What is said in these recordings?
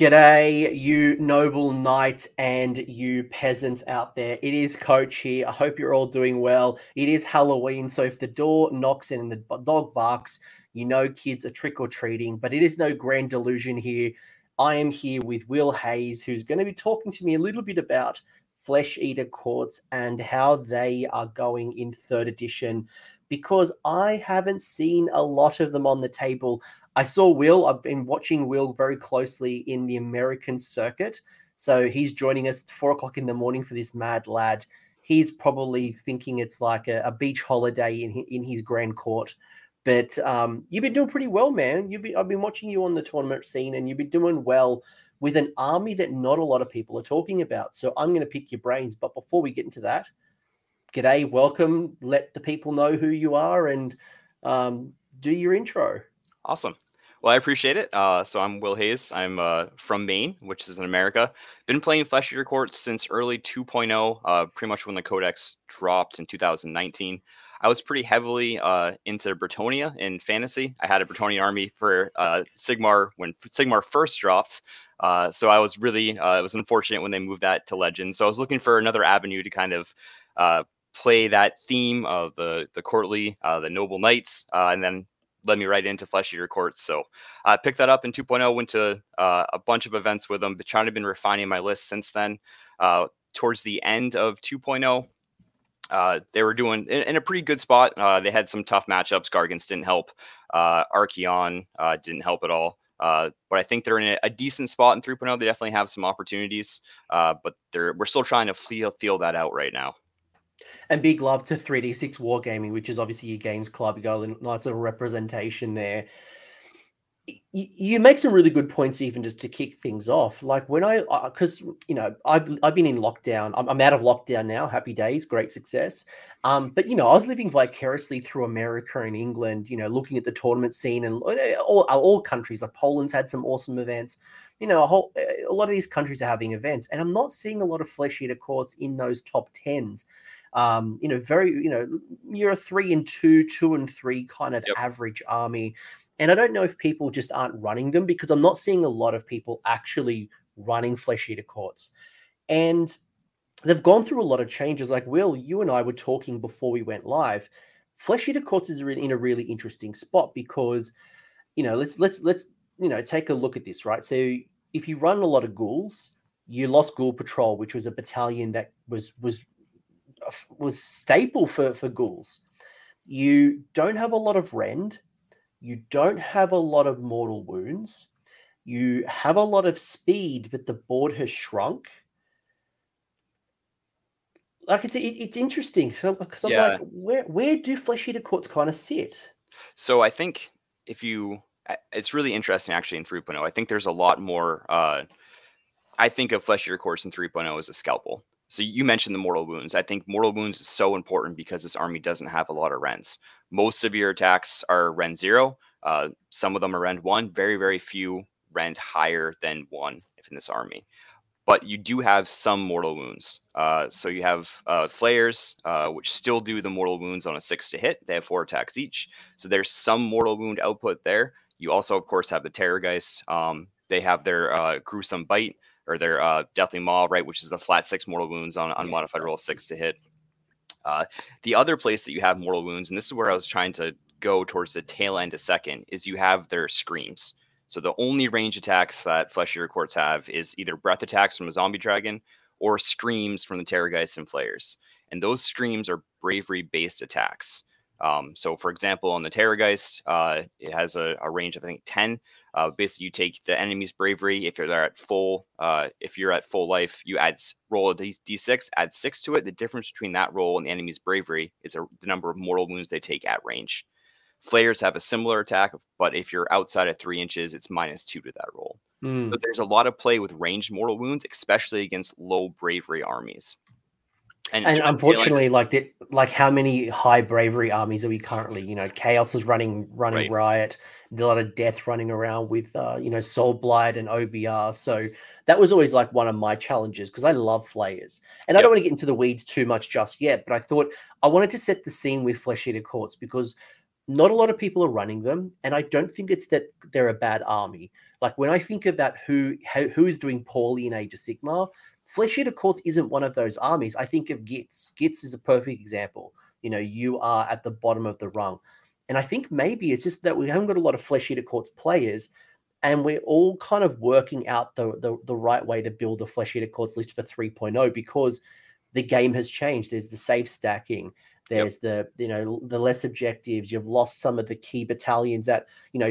G'day, you noble knights and you peasants out there. It is Coach here. I hope you're all doing well. It is Halloween, so if the door knocks and the dog barks, you know kids are trick-or-treating, but it is no grand delusion here. I am here with Will Hayes, who's going to be talking to me a little bit about Flesh Eater Courts and how they are going in 3rd edition, because I haven't seen a lot of them on the table. I saw Will. I've been watching Will very closely in the American circuit. So he's joining us at 4 o'clock in the morning for this mad lad. He's probably thinking it's like a beach holiday in his grand court. But you've been doing pretty well, man. I've been watching you on the tournament scene, and you've been doing well with an army that not a lot of people are talking about. So I'm going to pick your brains. But before we get into that, g'day, welcome. Let the people know who you are and do your intro. Awesome. Well, I appreciate it. So I'm Will Hayes. I'm from Maine, which is in America. Been playing Flesh Eater Courts since early 2.0, pretty much when the Codex dropped in 2019. I was pretty heavily into Bretonia in fantasy. I had a Bretonia army for Sigmar when Sigmar first dropped. So I was really, it was unfortunate when they moved that to Legends. So I was looking for another avenue to kind of play that theme of the courtly, the noble knights, and then led me right into Flesh Eater Courts. So I picked that up in 2.0, went to a bunch of events with them, but trying to been refining my list since then. Towards the end of 2.0, they were doing in a pretty good spot. They had some tough matchups. Gargants didn't help. Archeon didn't help at all. But I think they're in a decent spot in 3.0. They definitely have some opportunities, but we're still trying to feel that out right now. And big love to 3D6 Wargaming, which is obviously your games club. You go lots of representation there. You make some really good points, even just to kick things off. Like when because you know, I've been in lockdown. I'm out of lockdown now. Happy days, great success. But you know, I was living vicariously through America and England. You know, looking at the tournament scene and all countries. Like Poland's had some awesome events. You know, a lot of these countries are having events, and I'm not seeing a lot of Flesh Eater Courts in those top tens. You know, very, you know, you're a 3 and 2, 2 and 3 kind of average army. And I don't know if people just aren't running them, because I'm not seeing a lot of people actually running Flesh Eater Courts. And they've gone through a lot of changes. Like, Will, you and I were talking before we went live. Flesh Eater Courts is in a really interesting spot because, you know, let's you know, take a look at this, right? So if you run a lot of ghouls, you lost Ghoul Patrol, which was a battalion that was staple for ghouls. You don't have a lot of rend. You don't have a lot of mortal wounds. You have a lot of speed, but the board has shrunk. Like it's interesting. So because I'm like, where do Flesh Eater Courts kind of sit? So I think it's really interesting actually in 3.0. I think there's a lot more. I think of Flesh Eater Courts in 3.0 as a scalpel. So you mentioned the mortal wounds. I think mortal wounds is so important because this army doesn't have a lot of rends. Most of your attacks are rend 0. Some of them are rend 1. Very, very few rend higher than 1 in this army. But you do have some mortal wounds. So you have flayers, which still do the mortal wounds on a 6 to hit. They have 4 attacks each. So there's some mortal wound output there. You also, of course, have the Terrorgeist. They have their gruesome bite, or their Deathly Maw, right, which is the flat 6 mortal wounds on unmodified roll 6 to hit. The other place that you have mortal wounds, and this is where I was trying to go towards the tail end a second, is you have their screams. So the only range attacks that Flesh Eater Courts have is either breath attacks from a zombie dragon or screams from the Terrorgeists and Flayers. And those screams are bravery-based attacks. So, for example, on the Terrorgeist, it has a range of, I think, 10. Basically, you take the enemy's bravery. If you're at full, life, you roll a d6, add 6 to it. The difference between that roll and the enemy's bravery is the number of mortal wounds they take at range. Flayers have a similar attack, but if you're outside of 3 inches, it's -2 to that roll. So there's a lot of play with ranged mortal wounds, especially against low bravery armies. And unfortunately, like how many high bravery armies are we currently? You know, Chaos is running riot. A lot of death running around with you know, Soulblight and OBR. So that was always like one of my challenges, because I love flayers, and I don't want to get into the weeds too much just yet. But I thought I wanted to set the scene with Flesh Eater Courts because not a lot of people are running them, and I don't think it's that they're a bad army. Like when I think about who is doing poorly in Age of Sigmar, Flesh Eater Courts isn't one of those armies. I think of Gitz. Gitz is a perfect example. You know, you are at the bottom of the rung. And I think maybe it's just that we haven't got a lot of Flesh Eater Courts players, and we're all kind of working out the right way to build the Flesh Eater Courts list for 3.0 because the game has changed. There's the safe stacking. There's the less objectives. You've lost some of the key battalions that,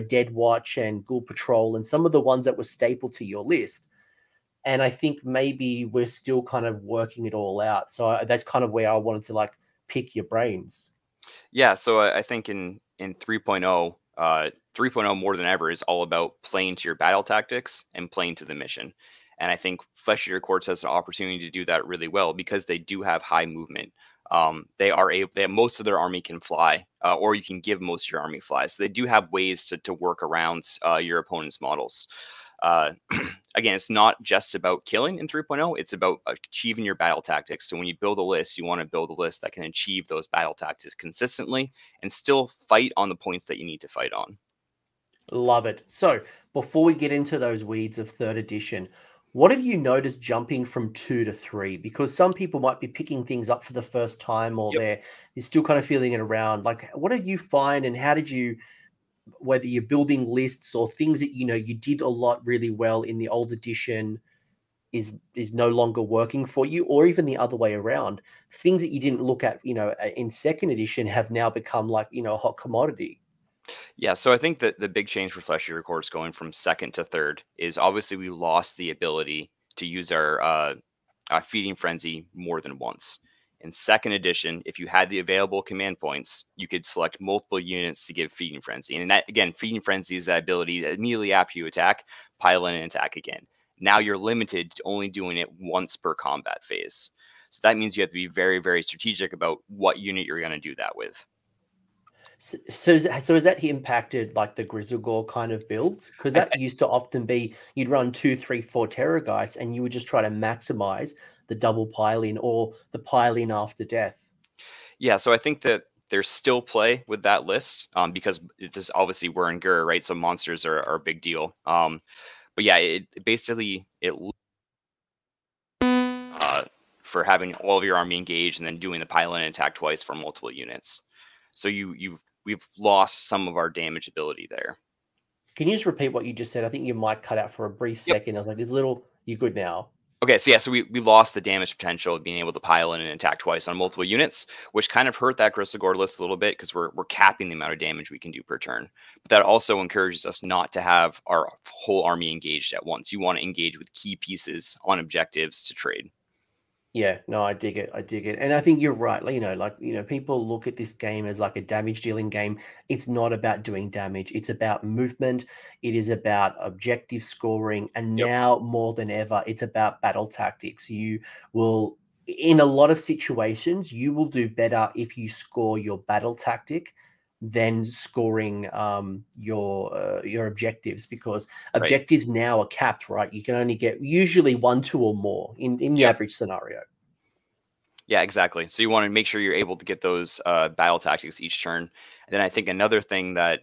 Dead Watch and Ghoul Patrol and some of the ones that were staple to your list. And I think maybe we're still kind of working it all out. So that's kind of where I wanted to pick your brains. Yeah. So I think in 3.0, 3.0 more than ever is all about playing to your battle tactics and playing to the mission. And I think Flesh Eater Courts has an opportunity to do that really well because they do have high movement. Most of their army can fly, or you can give most of your army fly. So they do have ways to work around your opponent's models. Again, it's not just about killing in 3.0. It's about achieving your battle tactics. So when you build a list, you want to build a list that can achieve those battle tactics consistently and still fight on the points that you need to fight on. Love it. So before we get into those weeds of 3rd edition, what have you noticed jumping from 2 to 3? Because some people might be picking things up for the first time, or they're still kind of feeling it around. Like, what did you find, and how did you, whether you're building lists or things that, you did a lot really well in the old edition is no longer working for you, or even the other way around, things that you didn't look at, in 2nd edition have now become a hot commodity? Yeah, so I think that the big change for Flesh Eater Courts going from 2nd to 3rd is obviously we lost the ability to use our Feeding Frenzy more than once. In 2nd edition, if you had the available command points, you could select multiple units to give Feeding Frenzy. And that, again, Feeding Frenzy is that ability that immediately after you attack, pile in and attack again. Now you're limited to only doing it once per combat phase. So that means you have to be very, very strategic about what unit you're going to do that with. So has that impacted the Grizzlegore kind of build? Because that used to often be you'd run 2, 3, 4 Terrorgeists and you would just try to maximize the double pile-in or the pile-in after death. Yeah, so I think that there's still play with that list because it's just obviously we're in Gur, right? So monsters are a big deal. But yeah, it basically for having all of your army engaged and then doing the pile-in attack twice for multiple units. So we've lost some of our damage ability there. Can you just repeat what you just said? I think your mic cut out for a brief second. I was you're good now. Okay, so yeah, so we lost the damage potential of being able to pile in and attack twice on multiple units, which kind of hurt that Grizzlegore list a little bit because we're capping the amount of damage we can do per turn. But that also encourages us not to have our whole army engaged at once. You want to engage with key pieces on objectives to trade. Yeah, no, I dig it. And I think you're right. People look at this game as a damage dealing game. It's not about doing damage. It's about movement. It is about objective scoring. And now more than ever, it's about battle tactics. You will, in a lot of situations, you will do better if you score your battle tactic than scoring your objectives, because objectives now are capped, right? You can only get usually 1, 2 or more in the average scenario. Yeah, exactly. So you want to make sure you're able to get those battle tactics each turn. And then I think another thing that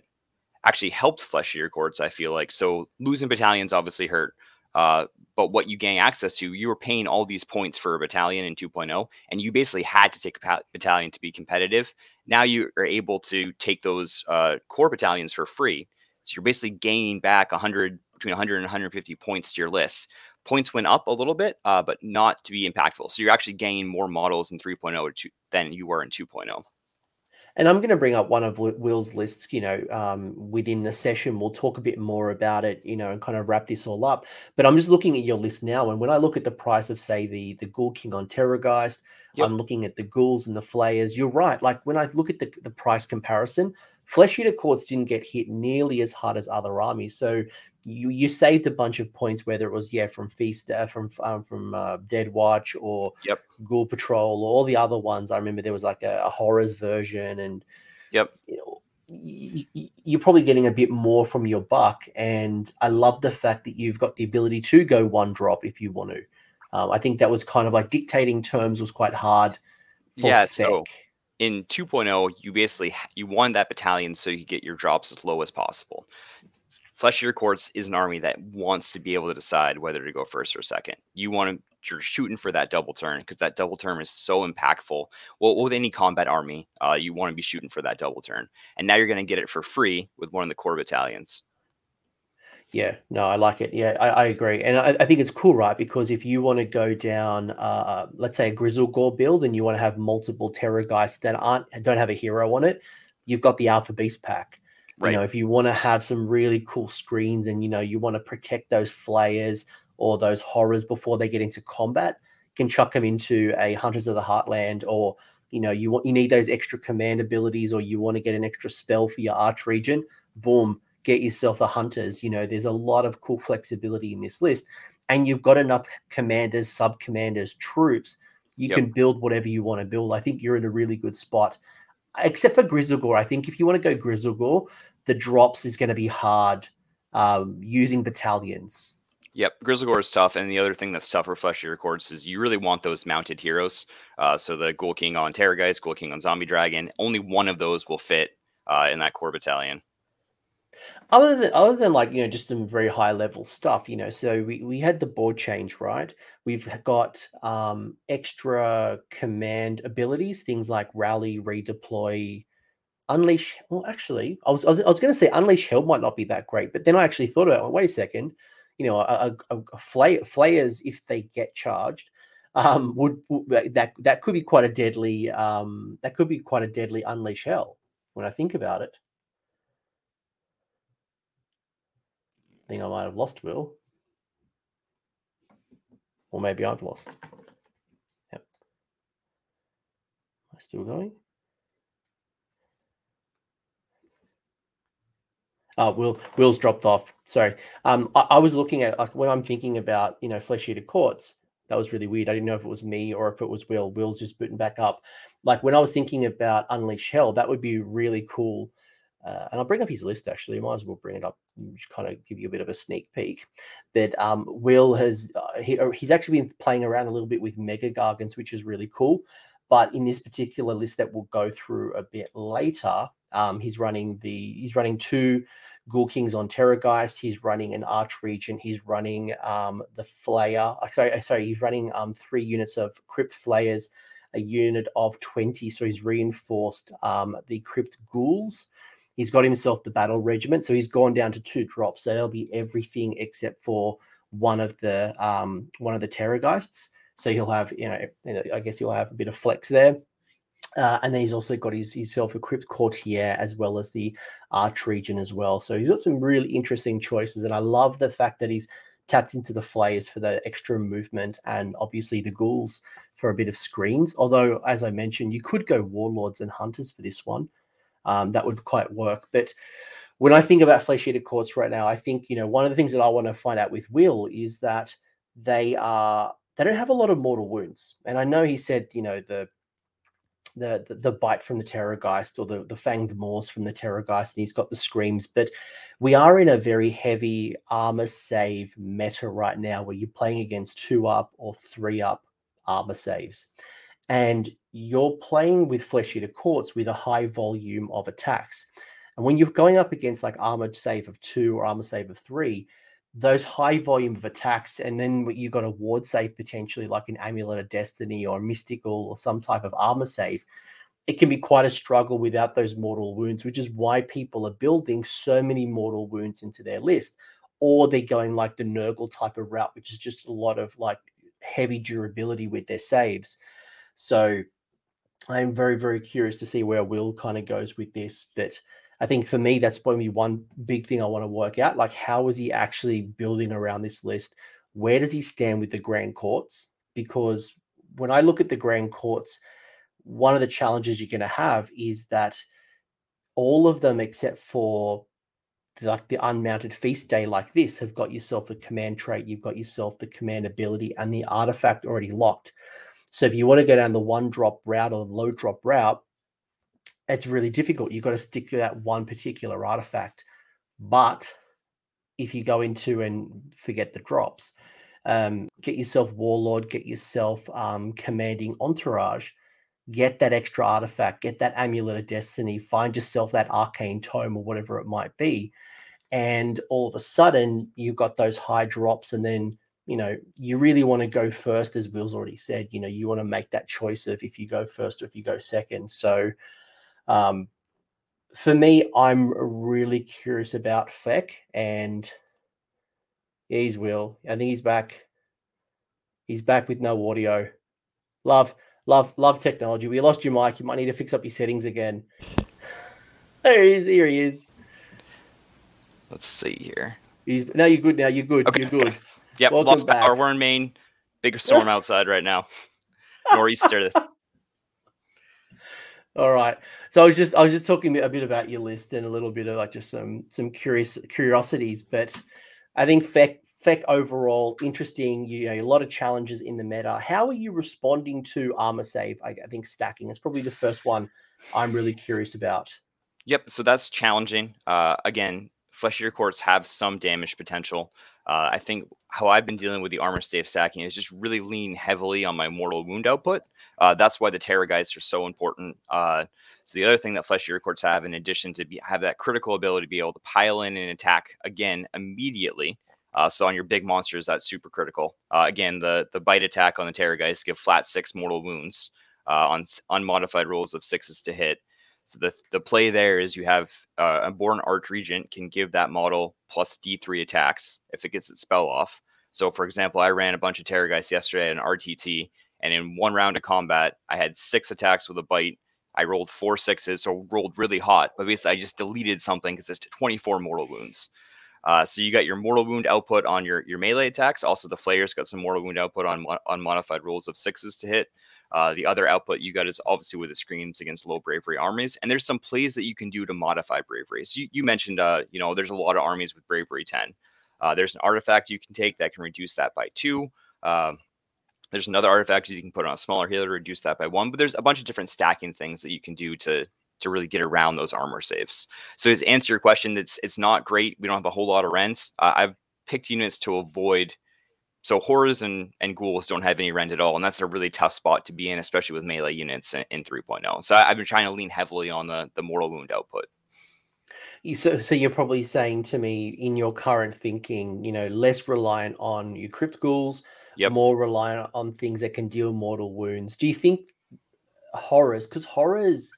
actually helps Flesh Eater Courts, I feel like, so losing battalions obviously hurt, but what you gain access to, you were paying all these points for a battalion in 2.0, and you basically had to take a battalion to be competitive. Now you are able to take those core battalions for free. So you're basically gaining back 100, between 100 and 150 points to your list. Points went up a little bit, but not to be impactful. So you're actually gaining more models in 3.0 than you were in 2.0. And I'm going to bring up one of Will's lists, within the session. We'll talk a bit more about it, and kind of wrap this all up. But I'm just looking at your list now. And when I look at the price of, say, the Ghoul King on Terrorgeist, I'm looking at the Ghouls and the Flayers. You're right. When I look at the price comparison, Flesh Eater Courts didn't get hit nearly as hard as other armies. So you saved a bunch of points, whether it was, from Feast, from Dead Watch or Ghoul Patrol or all the other ones. I remember there was a Horrors version, and you're probably getting a bit more from your buck. And I love the fact that you've got the ability to go one drop if you want to. I think that was kind of dictating terms was quite hard for Spec. So in 2.0, you wanted that battalion so you could get your drops as low as possible. Flesh Eater Courts is an army that wants to be able to decide whether to go first or second. You want to, you're shooting for that double turn because that double turn is so impactful. Well, with any combat army, you want to be shooting for that double turn. And now you're going to get it for free with one of the core battalions. Yeah, no, I like it. Yeah, I agree. And I think it's cool, right? Because if you want to go down, let's say a Grizzle Gore build and you want to have multiple Terror Geists that don't have a hero on it, you've got the Alpha Beast pack. Right. You know, if you want to have some really cool screens and, you know, you want to protect those flayers or those horrors before they get into combat, you can chuck them into a Hunters of the Heartland, or, you know, you need those extra command abilities, or you want to get an extra spell for your Arch Region, boom, get yourself a Hunters. You know, there's a lot of cool flexibility in this list, and you've got enough commanders, sub-commanders, troops. You can build whatever you want to build. I think you're in a really good spot. Except for Grizzle Gore. I think if you want to go Grizzle Gore, the drops is going to be hard using battalions. Yep, Grizzle Gore is tough. And the other thing that's tough for Flesh Eater Courts is you really want those mounted heroes. So the Ghoul King on Terror Geist, Ghoul King on Zombie Dragon, only one of those will fit in that core battalion. Other than like, you know, just some very high level stuff, you know, so we had the board change, right? We've got extra command abilities, things like rally, redeploy, unleash. Well, actually, I was going to say unleash hell might not be that great, but then I actually thought about, well, wait a second, you know, flayers, if they get charged, that could be quite a deadly unleash hell when I think about it. I think I might have lost Will, or maybe I've lost. Yep, am I still going? Will's dropped off. Sorry. I was looking at, like, when I'm thinking about, you know, Flesh Eater Courts. That was really weird. I didn't know if it was me or if it was Will. Will's just booting back up. Like when I was thinking about Unleash Hell, that would be really cool. And I'll bring up his list, actually. Might as well bring it up, just kind of give you a bit of a sneak peek. But Will has he's actually been playing around a little bit with Mega Gargants, which is really cool. But in this particular list that we'll go through a bit later, he's running two Ghoul Kings on Terror Geist. He's running an Arch Regent. He's running the Flayer. He's running 3 units of Crypt Flayers, a unit of 20. So he's reinforced the Crypt Ghouls. He's got himself the Battle Regiment, so he's gone down to 2 drops. So that'll be everything except for one of the Terror Geists. So he'll have, you know, I guess he'll have a bit of flex there. And then he's also got himself a Crypt Courtier as well as the Arch Region as well. So he's got some really interesting choices, and I love the fact that he's tapped into the Flayers for the extra movement and obviously the Ghouls for a bit of screens. Although, as I mentioned, you could go Warlords and Hunters for this one. That would quite work. But when I think about Flesh Eater Courts right now, I think, you know, one of the things that I want to find out with Will is that they don't have a lot of mortal wounds. And I know he said, you know, the bite from the Terror Geist, or the fanged maws from the Terror Geist, and he's got the screams. But we are in a very heavy armor save meta right now, where you're playing against 2-up or 3-up armor saves. And you're playing with Flesh Eater Courts with a high volume of attacks. And when you're going up against like armor save of 2 or armor save of 3, those high volume of attacks, and then you've got a ward save potentially, like an Amulet of Destiny or Mystical or some type of armor save, it can be quite a struggle without those mortal wounds, which is why people are building so many mortal wounds into their list. Or they're going like the Nurgle type of route, which is just a lot of like heavy durability with their saves. So I'm very, very curious to see where Will kind of goes with this. But I think for me, that's probably one big thing I want to work out. Like, how is he actually building around this list? Where does he stand with the Grand Courts? Because when I look at the Grand Courts, one of the challenges you're going to have is that all of them, except for like the Unmounted Feast Day like this, have got yourself the command trait, you've got yourself the command ability and the artifact already locked. So if you want to go down the 1-drop route or the low drop route, it's really difficult. You've got to stick to that one particular artifact. But if you go into and forget the drops, get yourself Warlord, get yourself Commanding Entourage, get that extra artifact, get that Amulet of Destiny, find yourself that Arcane Tome or whatever it might be. And all of a sudden, you've got those high drops. And then, you know, you really want to go first, as Will's already said. You know, you want to make that choice of if you go first or if you go second. So for me, I'm really curious about Fleck. And yeah, he's Will. I think he's back. He's back with no audio. Love technology. We lost your mic. You might need to fix up your settings again. There he is. Here he is. Let's see here. Now you're good. Okay. You're good. Yep. Welcome lost back. Power. We're in Maine. Bigger storm outside right now. Nor'easter. All right. So I was just talking a bit about your list and a little bit of like just some curiosities, but I think Fleck overall, interesting, you know, a lot of challenges in the meta. How are you responding to armor save? I think stacking is probably the first one I'm really curious about. Yep, so that's challenging. Again, Flesh Eater Courts have some damage potential. I think how I've been dealing with the armor save stacking is just really lean heavily on my mortal wound output. That's why the Terror Geists are so important. So the other thing that Flesh Eater Courts have, in addition to have that critical ability to be able to pile in and attack again immediately. So on your big monsters, that's super critical. Again, the bite attack on the Terror Geists give flat 6 mortal wounds on unmodified rolls of 6s to hit. So the play there is you have a Born Archregent can give that model plus D3 attacks if it gets its spell off. So, for example, I ran a bunch of Terror Geists yesterday at an RTT, and in one round of combat, I had 6 attacks with a bite. I rolled 4 6s, so rolled really hot. But basically, I just deleted something because it's 24 mortal wounds. So you got your mortal wound output on your melee attacks. Also, the Flayer's got some mortal wound output on modified rolls of 6s to hit. The other output you got is obviously with the screams against low bravery armies, and there's some plays that you can do to modify bravery. So you mentioned, you know, there's a lot of armies with bravery 10. There's an artifact you can take that can reduce that by 2. There's another artifact you can put on a smaller healer to reduce that by 1. But there's a bunch of different stacking things that you can do to really get around those armor saves. So to answer your question, it's not great. We don't have a whole lot of rents. I've picked units to avoid. So horrors and ghouls don't have any rend at all, and that's a really tough spot to be in, especially with melee units in 3.0. So I've been trying to lean heavily on the mortal wound output. So you're probably saying to me in your current thinking, you know, less reliant on your crypt ghouls, yep. More reliant on things that can deal mortal wounds. Do you think horrors, because horrors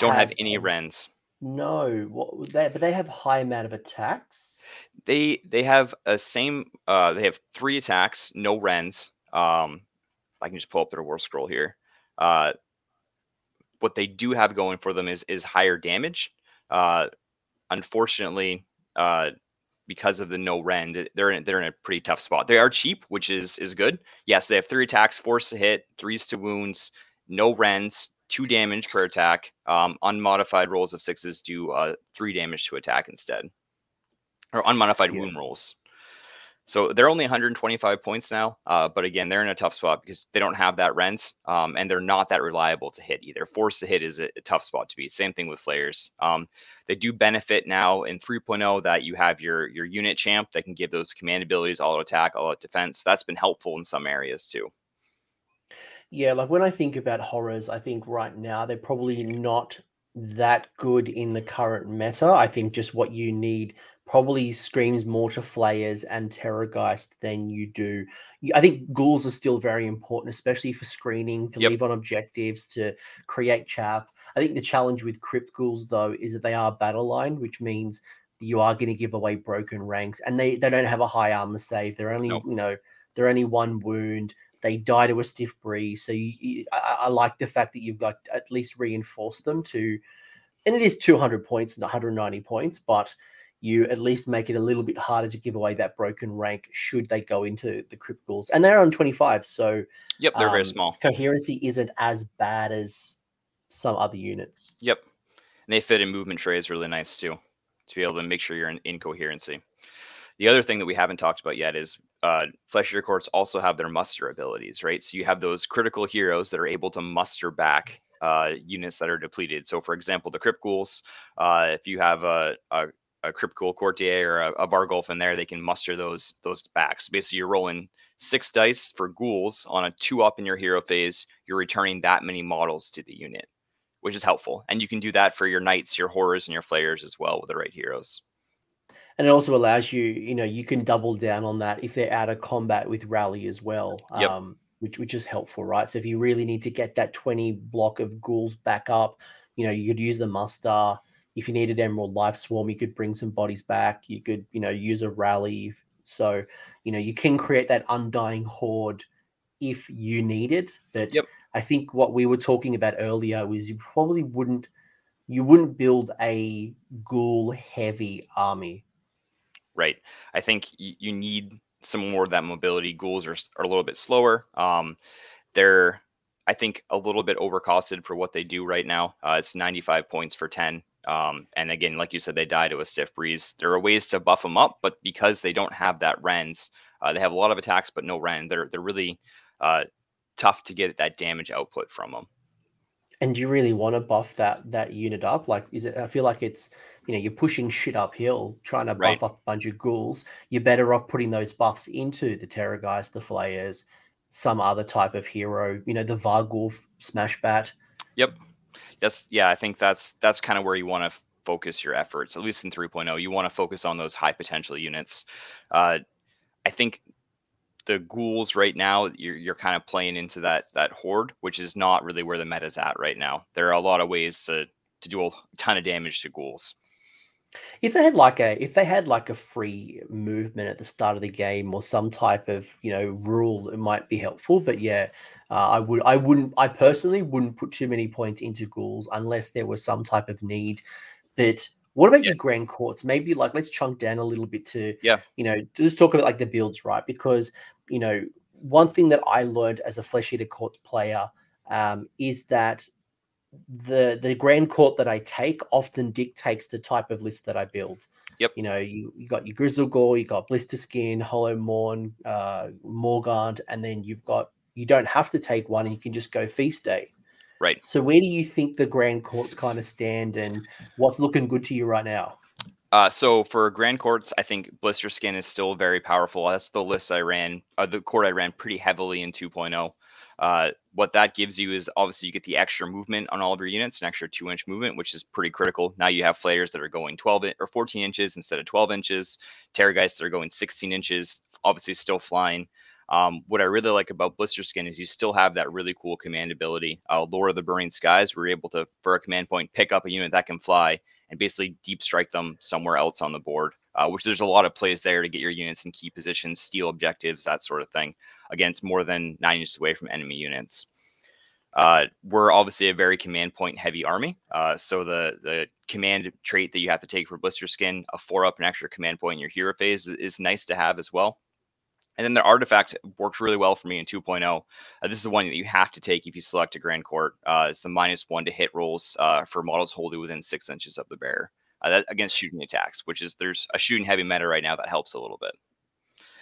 don't have any rends? No, but they have a high amount of attacks. They have a same. They have 3 attacks, no rends. I can just pull up their war scroll here. What they do have going for them is higher damage. Unfortunately, because of the no rend, they're in a pretty tough spot. They are cheap, which is good. Yes, yeah, so they have 3 attacks, 4s to hit, 3s to wounds, no rends. 2 damage per attack. Unmodified rolls of 6s do 3 damage to attack instead, or unmodified wound rolls. So they're only 125 points now, but again, they're in a tough spot because they don't have that rents, and they're not that reliable to hit either. Force to hit is a tough spot to be. Same thing with Flayers. They do benefit now in 3.0 that you have your unit champ that can give those command abilities, all attack, all defense. That's been helpful in some areas too. Yeah, like when I think about horrors, I think right now they're probably not that good in the current meta. I think just what you need probably screams more to Flayers and Terror Geist than you do. I think ghouls are still very important, especially for screening, to leave on objectives, to create chaff. I think the challenge with crypt ghouls, though, is that they are battle-lined, which means you are going to give away broken ranks. And they don't have a high armor save. They're only, you know, they're only 1 wound. They die to a stiff breeze. So I like the fact that you've got at least reinforced them to, and it is 200 points and 190 points, but you at least make it a little bit harder to give away that broken rank should they go into the Crypt Ghouls. And they're on 25, so yep, they're very small. Coherency isn't as bad as some other units. Yep, and they fit in movement trays really nice too, to be able to make sure you're in coherency. The other thing that we haven't talked about yet is Flesh Eater Courts also have their muster abilities, right? So you have those critical heroes that are able to muster back units that are depleted. So, for example, the Crypt Ghouls, if you have a Crypt Ghoul Courtier or a Vargulf in there, they can muster those back. So basically, you're rolling 6 dice for ghouls on a 2-up in your hero phase. You're returning that many models to the unit, which is helpful. And you can do that for your knights, your horrors, and your flayers as well with the right heroes. And it also allows you, you can double down on that if they're out of combat with rally as well, which is helpful, right? So if you really need to get that 20 block of ghouls back up, you could use the muster. If you needed Emerald Life Swarm, you could bring some bodies back. You could, use a rally. So, you can create that undying horde if you need it. But I think what we were talking about earlier was you wouldn't build a ghoul-heavy army. Right. I think you need some more of that mobility. Ghouls are a little bit slower. They're, I think, a little bit overcosted for what they do right now. It's 95 points for 10. And again, like you said, they die to a stiff breeze. There are ways to buff them up, but because they don't have that rends, they have a lot of attacks, but no rend. They're really tough to get that damage output from them. And do you really want to buff that unit up? Like, I feel like it's, you're pushing shit uphill, trying to buff up a bunch of ghouls. You're better off putting those buffs into the Terror guys, the Flayers, some other type of hero, the Vargulf, Smashbat. Yep. I think that's kind of where you want to focus your efforts, at least in 3.0. You want to focus on those high potential units. I think the ghouls right now, you're kind of playing into that horde, which is not really where the meta's at right now. There are a lot of ways to do a ton of damage to ghouls. If they had like a free movement at the start of the game or some type of rule, it might be helpful. But I personally wouldn't put too many points into ghouls unless there was some type of need. But what about your grand courts? Maybe let's chunk down a little bit to, just talk about the builds, right? Because, one thing that I learned as a Flesh Eater Courts player is that the grand court that I take often dictates the type of list that I build. Yep. You got your Grizzlegore, you got Blisterskin, Hollow Morn, Morgant, and then you don't have to take one and you can just go Feast Day. Right. So where do you think the Grand Courts kind of stand and what's looking good to you right now? So for Grand Courts, I think Blisterskin is still very powerful. That's the list I ran, the court I ran pretty heavily in 2.0. What that gives you is obviously you get the extra movement on all of your units, an extra 2-inch movement, which is pretty critical. Now you have Flayers that are going 12 or 14 inches instead of 12 inches. Terrorgeists that are going 16 inches, obviously still flying. What I really like about Blisterskin is you still have that really cool command ability. Lore of the Burning Skies, we're able to, for a command point, pick up a unit that can fly and basically deep strike them somewhere else on the board, which there's a lot of plays there to get your units in key positions, steal objectives, that sort of thing, against more than 9 inches away from enemy units. We're obviously a very command point heavy army. So the command trait that you have to take for Blisterskin, a 4-up, an extra command point in your hero phase is nice to have as well. And then the artifact worked really well for me in 2.0. This is the one that you have to take if you select a Grand Court. It's the -1 to hit rolls for models holding within 6 inches of the bearer against shooting attacks, which is there's a shooting heavy meta right now that helps a little bit.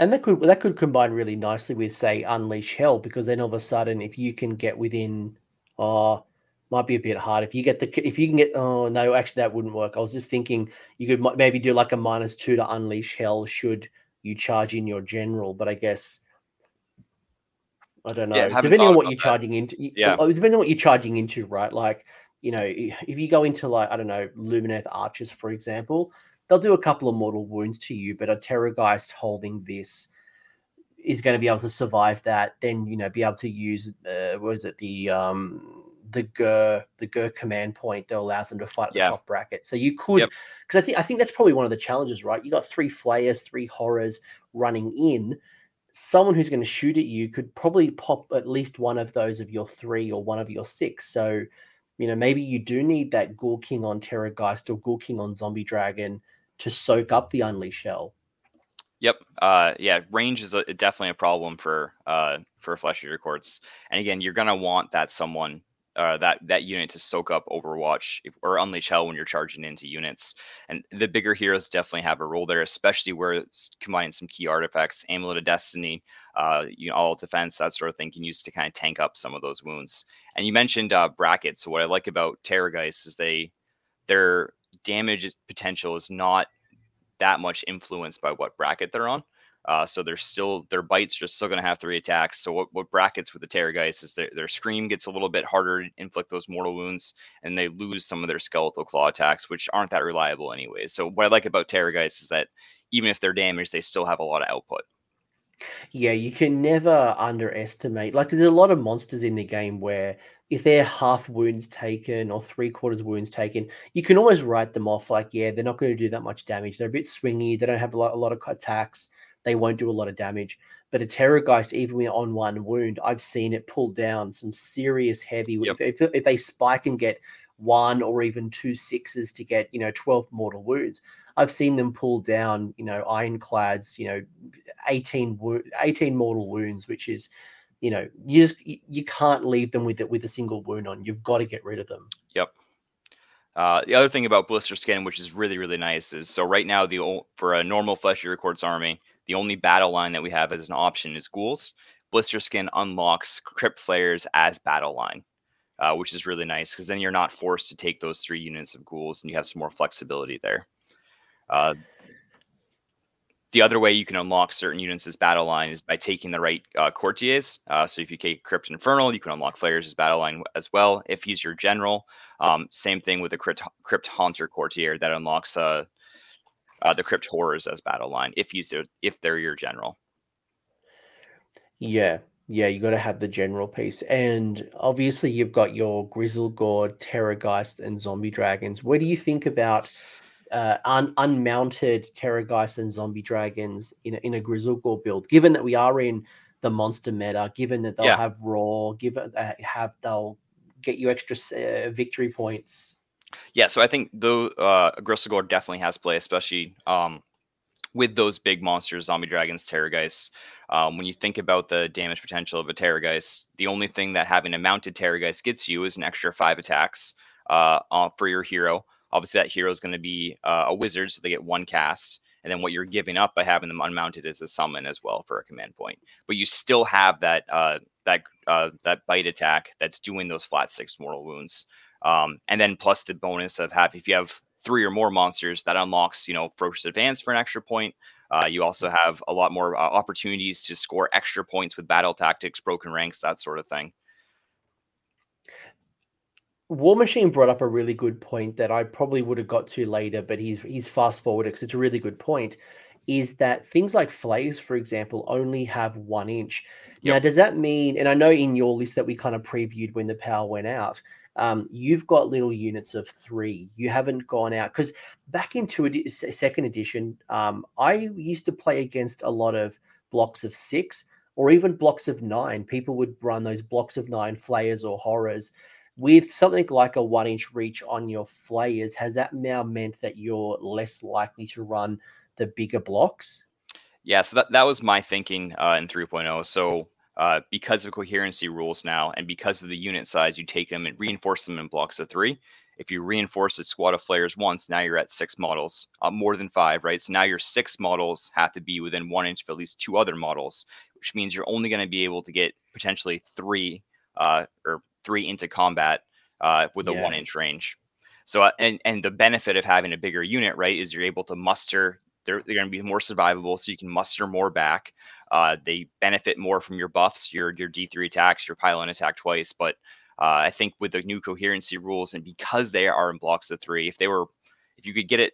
And that could combine really nicely with, say, Unleash Hell, because then all of a sudden, if you can get within, might be a bit hard. Actually that wouldn't work. I was just thinking you could maybe do a -2 to Unleash Hell should you charge in your general, but I guess I don't know. Depending on what you're charging into, right? If you go into Lumineth Archers, for example, they'll do a couple of mortal wounds to you, but a Terrorgeist holding this is going to be able to survive that. Then be able to use the Gur command point that allows them to fight at the top bracket. So you could, because I think that's probably one of the challenges, right? You got 3 Flayers, 3 Horrors running in. Someone who's going to shoot at you could probably pop at least one of those of your 3 or one of your 6. So, maybe you do need that Ghoul King on Terrorgeist or Ghoul King on Zombie Dragon to soak up the Unleash Hell. Yep. Range is definitely a problem for Flesh Eater Courts. And again, you're going to want that someone, that unit to soak up Overwatch or Unleash Hell when you're charging into units. And the bigger heroes definitely have a role there, especially where it's combining some key artifacts, Amulet of Destiny, all defense, that sort of thing can use to kind of tank up some of those wounds. And you mentioned brackets. So what I like about Terrorgeist is their damage potential is not that much influenced by what bracket they're on. So they're still, their bites are still going to have 3 attacks. So what brackets with the Terrorgeist is their Scream gets a little bit harder to inflict those mortal wounds, and they lose some of their Skeletal Claw attacks, which aren't that reliable anyway. So what I like about Terrorgeist is that even if they're damaged, they still have a lot of output. Yeah, you can never underestimate. Like, there's a lot of monsters in the game where if they're half wounds taken or 3/4 wounds taken, you can always write them off. Like, yeah, they're not going to do that much damage. They're a bit swingy. They don't have a lot of attacks. They won't do a lot of damage. But a Terrorgeist, even on 1 wound, I've seen it pull down some serious heavy. Yep. If they spike and get 1 or even 2 6s to get, 12 mortal wounds, I've seen them pull down, Ironclads, 18 mortal wounds, which is, you can't leave them with a single wound on. You've got to get rid of them. Yep. The other thing about Blister Skin, which is really, really nice, is so right now for a normal Flesh Eater Quartz army, the only battle line that we have as an option is Ghouls. Blister Skin unlocks Crypt Flayers as battle line, which is really nice because then you're not forced to take those 3 units of Ghouls and you have some more flexibility there. The other way you can unlock certain units as battle line is by taking the right courtiers. So if you take Crypt Infernal, you can unlock Flayers as battle line as well. If he's your general, same thing with the Crypt Haunter courtier that unlocks the Crypt Horrors as battle line if they're your general. Yeah, you got to have the general piece, and obviously you've got your Grizzlegord, Terrorgeist, and Zombie Dragons. What do you think about unmounted Terrorgeist and Zombie Dragons in a Grizzlegore build, given that we are in the monster meta, given that they'll have raw, they'll get you extra victory points? Yeah, so I think though Grizzlegore definitely has play, especially with those big monsters, Zombie Dragons, Terrorgeists. When you think about the damage potential of a Terrorgeist, the only thing that having a mounted Terrorgeist gets you is an extra 5 attacks for your hero. Obviously, that hero is going to be a wizard, so they get 1 cast. And then what you're giving up by having them unmounted is a summon as well for a command point. But you still have that bite attack that's doing those flat 6 mortal wounds. And then plus the bonus of if you have 3 or more monsters, that unlocks, Ferocious Advance for an extra point. You also have a lot more opportunities to score extra points with battle tactics, broken ranks, that sort of thing. War Machine brought up a really good point that I probably would have got to later, but he's fast forwarded because it's a really good point, is that things like Flays, for example, only have 1 inch. Yep. Now, does that mean, and I know in your list that we kind of previewed when the power went out, you've got little units of 3. You haven't gone out, because back into a 2nd edition, I used to play against a lot of blocks of 6 or even blocks of 9. People would run those blocks of 9 Flayers or Horrors. With something like a 1 inch reach on your Flayers, has that now meant that you're less likely to run the bigger blocks? Yeah, so that was my thinking in 3.0. So because of coherency rules now, and because of the unit size, you take them and reinforce them in blocks of 3. If you reinforce a squad of Flayers once, now you're at 6 models, more than 5, right? So now your 6 models have to be within 1 inch of at least 2 other models, which means you're only going to be able to get potentially 3 into combat with a 1 inch range. So and the benefit of having a bigger unit, right, is you're able to muster. They're going to be more survivable, so you can muster more back. They benefit more from your buffs, your D3 attacks, your pylon attack twice. But I think with the new coherency rules, and because they are in blocks of 3, if you could get it,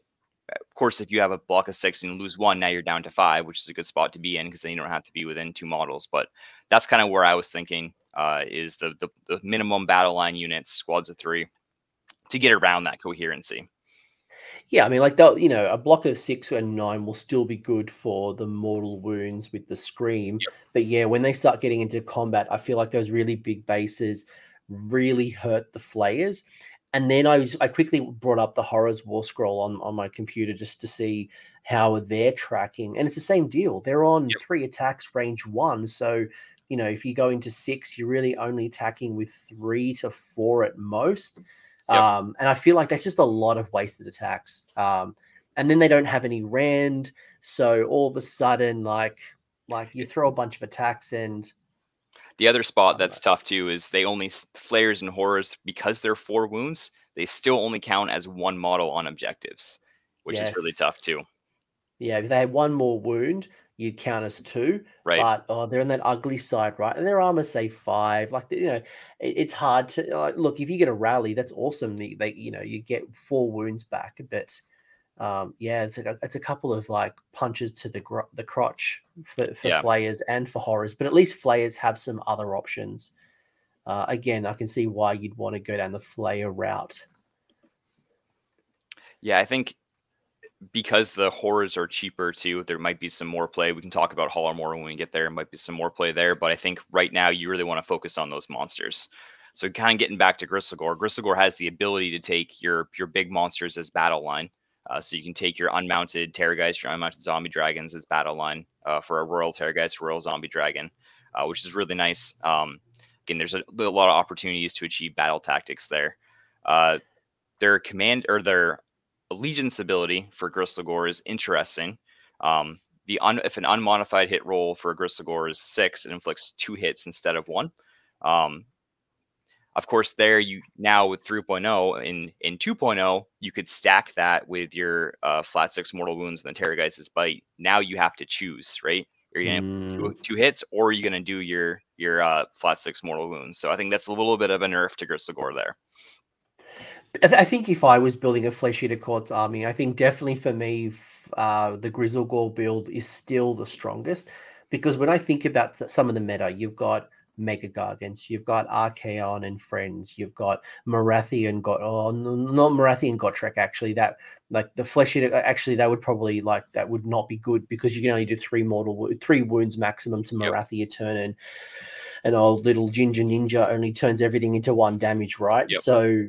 of course, if you have a block of 6 and you lose 1, now you're down to 5, which is a good spot to be in because then you don't have to be within 2 models. But that's kind of where I was thinking. Is the minimum battle line units, squads of 3, to get around that coherency. Yeah, I mean, like, a block of 6 and 9 will still be good for the mortal wounds with the Scream. Yep. But yeah, when they start getting into combat, I feel like those really big bases really hurt the Flayers. And then I quickly brought up the Horrors War Scroll on my computer just to see how they're tracking. And it's the same deal. They're on 3 attacks, range 1. So, if you go into 6, you're really only attacking with 3 to 4 at most. Yep. And I feel like that's just a lot of wasted attacks. And then they don't have any rend. So all of a sudden, like you throw a bunch of attacks and... The other spot that's tough too is they only... Flayers and Horrors, because they're 4 wounds, they still only count as 1 model on objectives, which is really tough too. Yeah, if they had 1 more wound... you'd count as two, right? But they're on that ugly side, right? And their armors say five. Like, you know, it's hard to like, look. If you get a rally, that's awesome. You get 4 wounds back, but it's a couple of like punches to the crotch for flayers and for horrors. But at least flayers have some other options. Again, I can see why you'd want to go down the flayer route. Yeah, I think, because the horrors are cheaper too, there might be some more play. We can talk about Hollermore when we get there. There might be some more play there, but I think right now you really want to focus on those monsters. So kind of getting back to Gristlegore. Gristlegore has the ability to take your big monsters as battle line. So you can take your unmounted Terrorgeist, your unmounted zombie dragons as battle line for a Royal Terrorgeist, Royal Zombie Dragon, which is really nice. Again, there's a lot of opportunities to achieve battle tactics there. Their Allegiance ability for Gristlegore is interesting. If an unmodified hit roll for Gristlegore is 6, it inflicts 2 hits instead of 1. Of course, there you now with 3.0 in 2.0, you could stack that with your flat 6 mortal wounds and the Terrorgeist's bite. Now you have to choose, right? Are you going to two hits, or are you going to do your flat 6 mortal wounds? So I think that's a little bit of a nerf to Gristlegore there. I think if I was building a Flesh Eater Courts army, I think definitely for me, the Gristlegore build is still the strongest, because when I think about some of the meta, you've got Mega Gargants, you've got Archaon and friends, you've got Marathi Gotrek, actually. That, like, the Flesh Eater, actually, that would probably, like, that would not be good, because you can only do 3 wounds maximum to Marathi a turn, and an old little Ginger Ninja only turns everything into 1 damage, right? Yep. So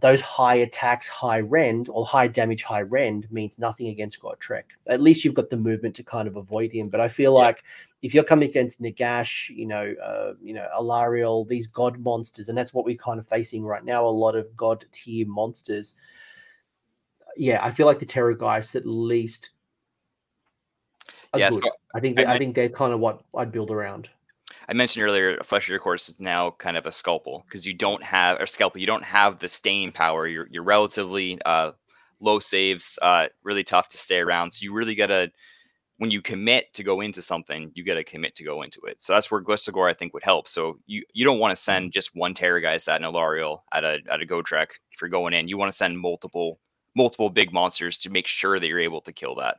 those high attacks, high rend, or high damage, high rend means nothing against Gotrek. At least you've got the movement to kind of avoid him. But I feel like if you're coming against Nagash, Alariel, these god monsters, and that's what we're kind of facing right now, a lot of god tier monsters. Yeah, I feel like the Terrorgeist at least are good. So I think they're kind of what I'd build around. I mentioned earlier, Flesh Eater Course is now kind of a Scalpel, because you don't have the staying power. You're relatively low saves, really tough to stay around. So you really gotta, when you commit to go into something, you gotta commit to go into it. So that's where Gristlegore, I think, would help. So you don't want to send just 1 Terrorgeist at an Alariel, at a Gotrek if you're going in. You want to send multiple big monsters to make sure that you're able to kill that.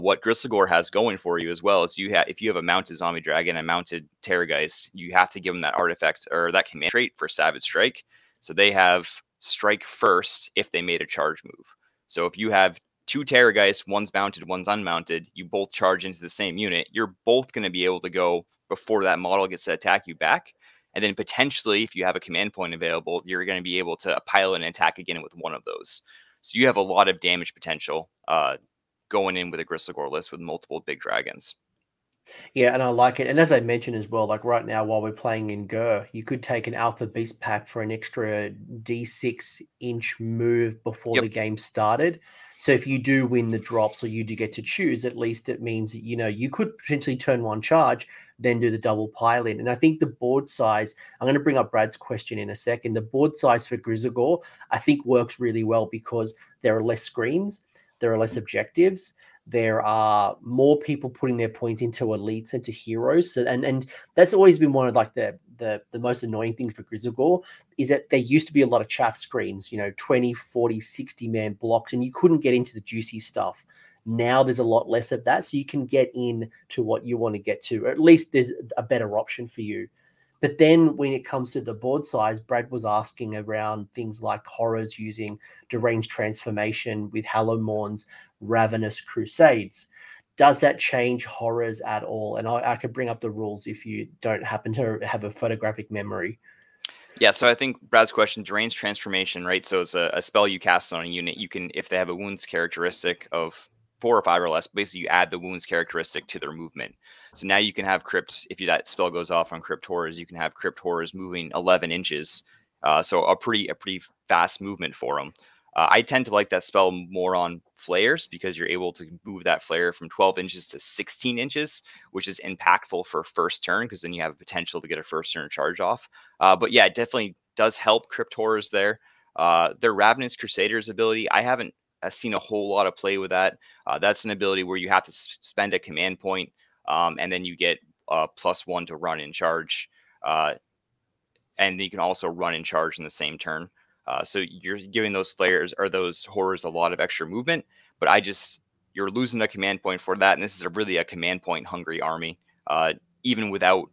What Gristlegore has going for you as well is if you have a mounted zombie dragon and a mounted Terrorgeist, you have to give them that artifact or that command trait for Savage Strike. So they have strike first if they made a charge move. So if you have 2 Terrorgeists, one's mounted, one's unmounted, you both charge into the same unit, you're both going to be able to go before that model gets to attack you back. And then potentially, if you have a command point available, you're going to be able to pilot and attack again with one of those. So you have a lot of damage potential, going in with a Gristlegore list with multiple big dragons. Yeah, and I like it. And as I mentioned as well, like right now while we're playing in Gur, you could take an Alpha Beast pack for an extra D6 inch move before the game started. So if you do win the drops, or you do get to choose, at least it means, you know, you could potentially turn 1 charge, then do the double pile in. And I think the board size, I'm going to bring up Brad's question in a second, the board size for Gristlegore, I think, works really well, because there are less screens. There are less objectives. There are more people putting their points into elites and to heroes. So, and that's always been one of like the most annoying things for Gristlegore, is that there used to be a lot of chaff screens, you know, 20, 40, 60 man blocks, and you couldn't get into the juicy stuff. Now there's a lot less of that, so you can get in to what you want to get to. Or at least there's a better option for you. But then when it comes to the board size, Brad was asking around things like horrors using Deranged Transformation with Hallowmorn's Ravenous Crusades. Does that change horrors at all? And I could bring up the rules if you don't happen to have a photographic memory. Yeah, so I think Brad's question, Deranged Transformation, right? So it's a spell you cast on a unit. You can, if they have a wounds characteristic of 4 or 5 or less, basically you add the wounds characteristic to their movement. So now you can have crypts, if that spell goes off on crypt horrors, you can have crypt horrors moving 11 inches. So a pretty fast movement for them. I tend to like that spell more on flayers, because you're able to move that flayer from 12 inches to 16 inches, which is impactful for first turn, because then you have a potential to get a first turn charge off. But yeah, it definitely does help crypt horrors there. Their Ravenous Crusaders ability, I haven't has seen a whole lot of play with that. That's an ability where you have to spend a command point, and then you get +1 to run in charge. And you can also run in charge in the same turn. So you're giving those players or those horrors a lot of extra movement, but you're losing a command point for that. And this is really a command point hungry army, even without,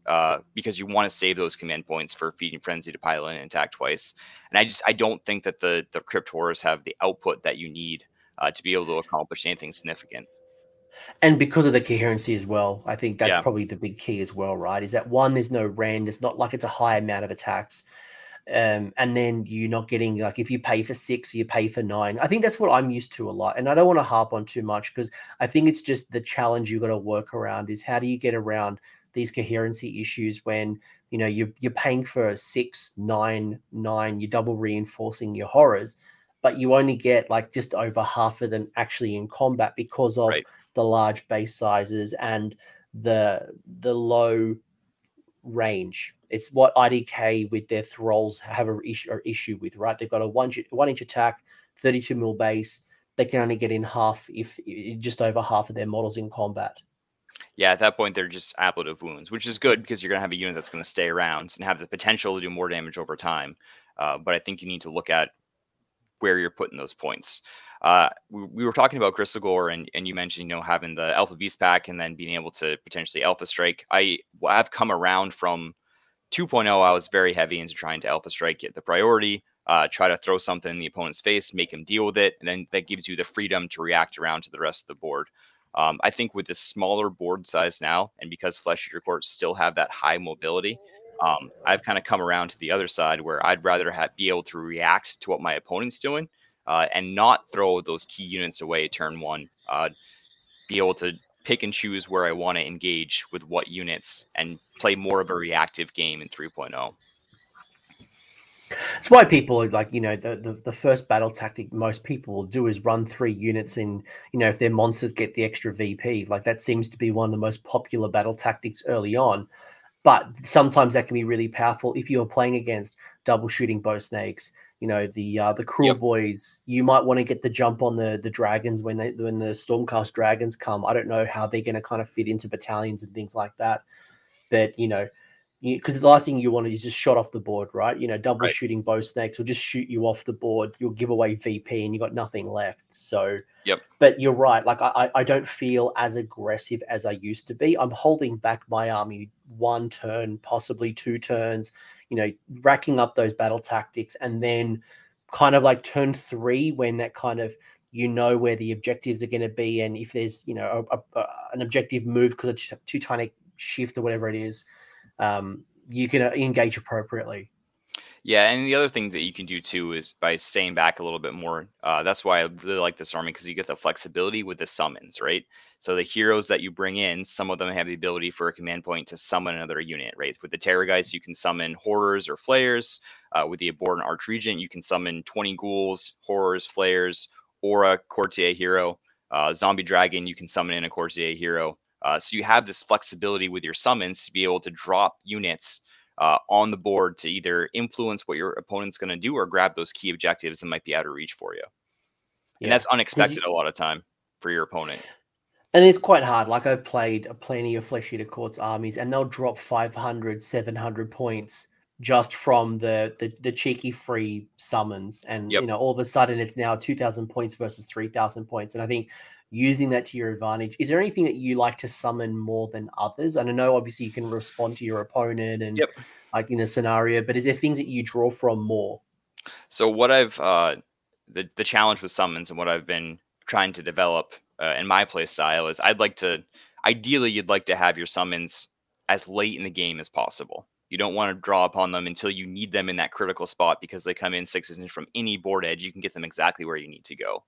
because you want to save those command points for Feeding Frenzy to pile in and attack twice. And I don't think that the Crypt Horrors have the output that you need to be able to accomplish anything significant. And because of the coherency as well, I think that's probably the big key as well, right? Is that one, there's no rend. It's not like it's a high amount of attacks. And then you're not getting, like, if you pay for 6, you pay for 9. I think that's what I'm used to a lot. And I don't want to harp on too much because I think it's just the challenge you've got to work around is how do you get around these coherency issues when, you know, you're paying for 6, 9, 9, you're double reinforcing your horrors, but you only get like just over half of them actually in combat because of the large base sizes and the low range. It's what IDK with their thralls have an issue with, right? They've got a one inch attack, 32 mil base. They can only get in half, if just over half of their models in combat. Yeah, at that point, they're just applet of wounds, which is good because you're going to have a unit that's going to stay around and have the potential to do more damage over time. But I think you need to look at where you're putting those points. We were talking about Gristlegore, and you mentioned, you know, having the Alpha Beast pack and then being able to potentially Alpha Strike. I've come around from 2.0. I was very heavy into trying to Alpha Strike, get the priority, try to throw something in the opponent's face, make him deal with it, and then that gives you the freedom to react around to the rest of the board. I think with the smaller board size now, and because Flesh Eater Courts still have that high mobility, I've kind of come around to the other side where I'd rather be able to react to what my opponent's doing and not throw those key units away turn one. Be able to pick and choose where I want to engage with what units and play more of a reactive game in 3.0. It's why people are like, you know, the first battle tactic most people will do is run 3 units in, you know, if their monsters get the extra VP. Like that seems to be one of the most popular battle tactics early on. But sometimes that can be really powerful if you're playing against double shooting bow snakes, you know, the cruel boys. You might want to get the jump on the dragons when the Stormcast dragons come. I don't know how they're going to kind of fit into battalions and things like that. But, you know, because the last thing you want is just shot off the board, right? You know, double shooting bow snakes will just shoot you off the board. You'll give away VP and you got nothing left. So, but you're right. Like I don't feel as aggressive as I used to be. I'm holding back my army 1 turn, possibly 2 turns, you know, racking up those battle tactics. And then kind of like turn 3, when that kind of, you know, where the objectives are going to be. And if there's, you know, an objective move because it's a too tiny shift or whatever it is, you can engage appropriately. Yeah, and the other thing that you can do too is by staying back a little bit more. That's why I really like this army, because you get the flexibility with the summons, right? So the heroes that you bring in, some of them have the ability for a command point to summon another unit, right? With the Terrorgeist, you can summon Horrors or Flayers. With the Abhorrent Archregent, you can summon 20 Ghouls, Horrors, Flayers, or a Courtier hero. Zombie Dragon, you can summon in a Courtier hero. So you have this flexibility with your summons to be able to drop units on the board to either influence what your opponent's going to do or grab those key objectives that might be out of reach for you. And that's unexpected a lot of time for your opponent. And it's quite hard. Like I've played plenty of Flesh Eater Courts armies and they'll drop 500, 700 points just from the cheeky free summons. And, you know, all of a sudden it's now 2,000 points versus 3,000 points. And I think using that to your advantage. Is there anything that you like to summon more than others? And I know obviously you can respond to your opponent and like in a scenario, but is there things that you draw from more? So what I've, the challenge with summons and what I've been trying to develop in my play style is ideally you'd like to have your summons as late in the game as possible. You don't want to draw upon them until you need them in that critical spot, because they come in 6 inches from any board edge. You can get them exactly where you need to go.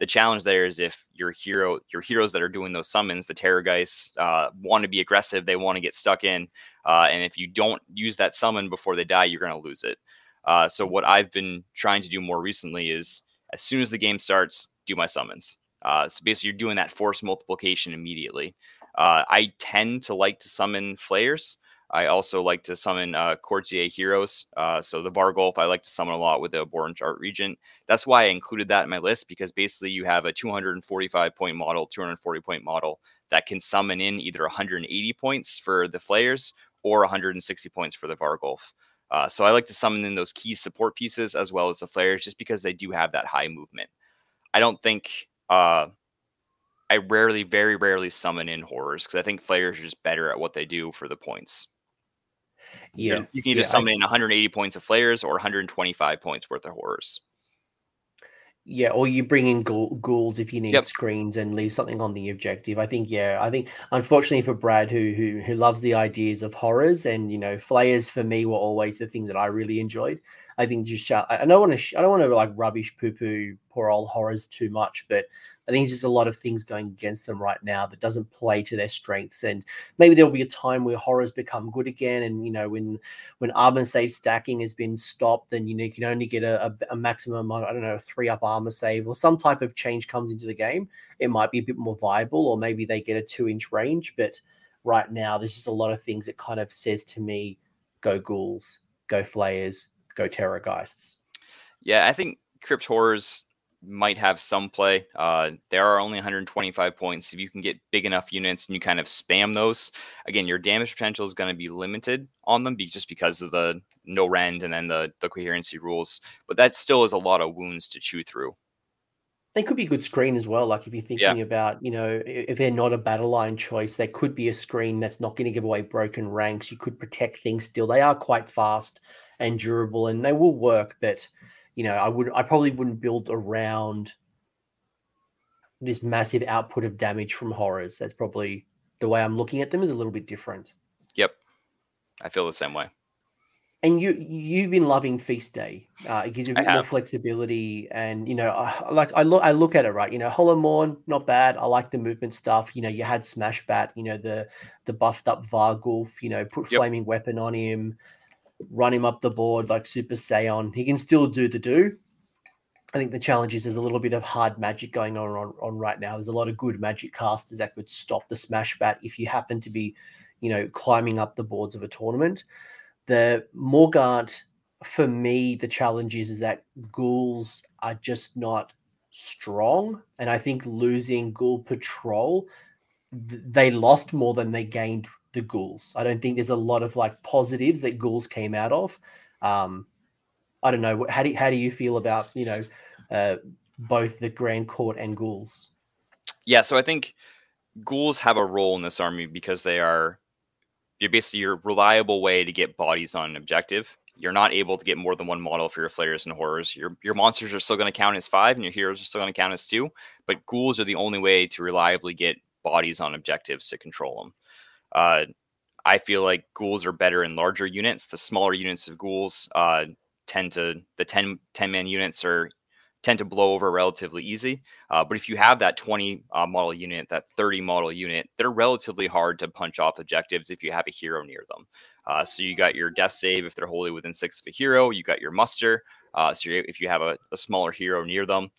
The challenge there is if your heroes that are doing those summons, the Terrorgeists, want to be aggressive, they want to get stuck in, and if you don't use that summon before they die, you're going to lose it. So what I've been trying to do more recently is, as soon as the game starts, do my summons. So basically, you're doing that force multiplication immediately. I tend to like to summon Flayers. I also like to summon Courtier Heroes. So the Vargolf, I like to summon a lot with the Abhorrent Art Regent. That's why I included that in my list, because basically you have a 245-point model, 240-point model that can summon in either 180 points for the Flayers or 160 points for the Vargolf. So I like to summon in those key support pieces as well as the Flayers, just because they do have that high movement. I don't think... I rarely, very rarely summon in Horrors, because I think Flayers are just better at what they do for the points. Yeah. You can either summon in 180 points of Flayers or 125 points worth of Horrors. Yeah, or you bring in ghouls if you need screens and leave something on the objective. I think unfortunately for Brad, who loves the ideas of Horrors, and you know, Flayers for me were always the thing that I really enjoyed. I think just I don't want to like rubbish poo-poo poor old Horrors too much, but I think there's just a lot of things going against them right now that doesn't play to their strengths. And maybe there'll be a time where Horrors become good again. And, you know, when armor save stacking has been stopped, then, you know, you can only get a maximum, I don't know, 3-up armor save or some type of change comes into the game. It might be a bit more viable, or maybe they get a 2-inch range. But right now, there's just a lot of things that kind of says to me, go Ghouls, go Flayers, go Terrorgeists. Yeah, I think Crypt Horrors might have some play. There are only 125 points. If you can get big enough units and you kind of spam those, again, your damage potential is going to be limited on them just because of the no rend and then the coherency rules. But that still is a lot of wounds to chew through. They could be a good screen as well. Like if you're thinking about, you know, if they're not a battle line choice, they could be a screen that's not going to give away broken ranks. You could protect things still. They are quite fast and durable, and they will work, but you know, I probably wouldn't build around this massive output of damage from Horrors. That's probably the way I'm looking at them, is a little bit different. Yep, I feel the same way. And you've been loving Feast Day. It gives you a bit more flexibility, and you know, I look at it right. You know, Hollow Morn, not bad. I like the movement stuff. You know, you had Smash Bat. You know, the buffed up Vargulf. You know, put Flaming Weapon on him. Run him up the board like Super Saiyan. He can still do. I think the challenge is there's a little bit of hard magic going on right now. There's a lot of good magic casters that could stop the Smash Bat if you happen to be, you know, climbing up the boards of a tournament. The Morgant, for me, the challenge is that Ghouls are just not strong. And I think losing Ghoul Patrol, they lost more than they gained the Ghouls. I don't think there's a lot of like positives that Ghouls came out of. I don't know. How do you feel about, you know, both the Grand Court and Ghouls? Yeah, so I think Ghouls have a role in this army because you're basically your reliable way to get bodies on an objective. You're not able to get more than one model for your Flayers and Horrors. Your monsters are still going to count as 5 and your heroes are still going to count as 2, but Ghouls are the only way to reliably get bodies on objectives to control them. I feel like Ghouls are better in larger units. The smaller units of Ghouls tend to blow over relatively easy. But if you have that 20 model unit, that 30 model unit, they're relatively hard to punch off objectives if you have a hero near them. So you got your death save if they're wholly within 6 of a hero. You got your muster. So if you have a smaller hero near them,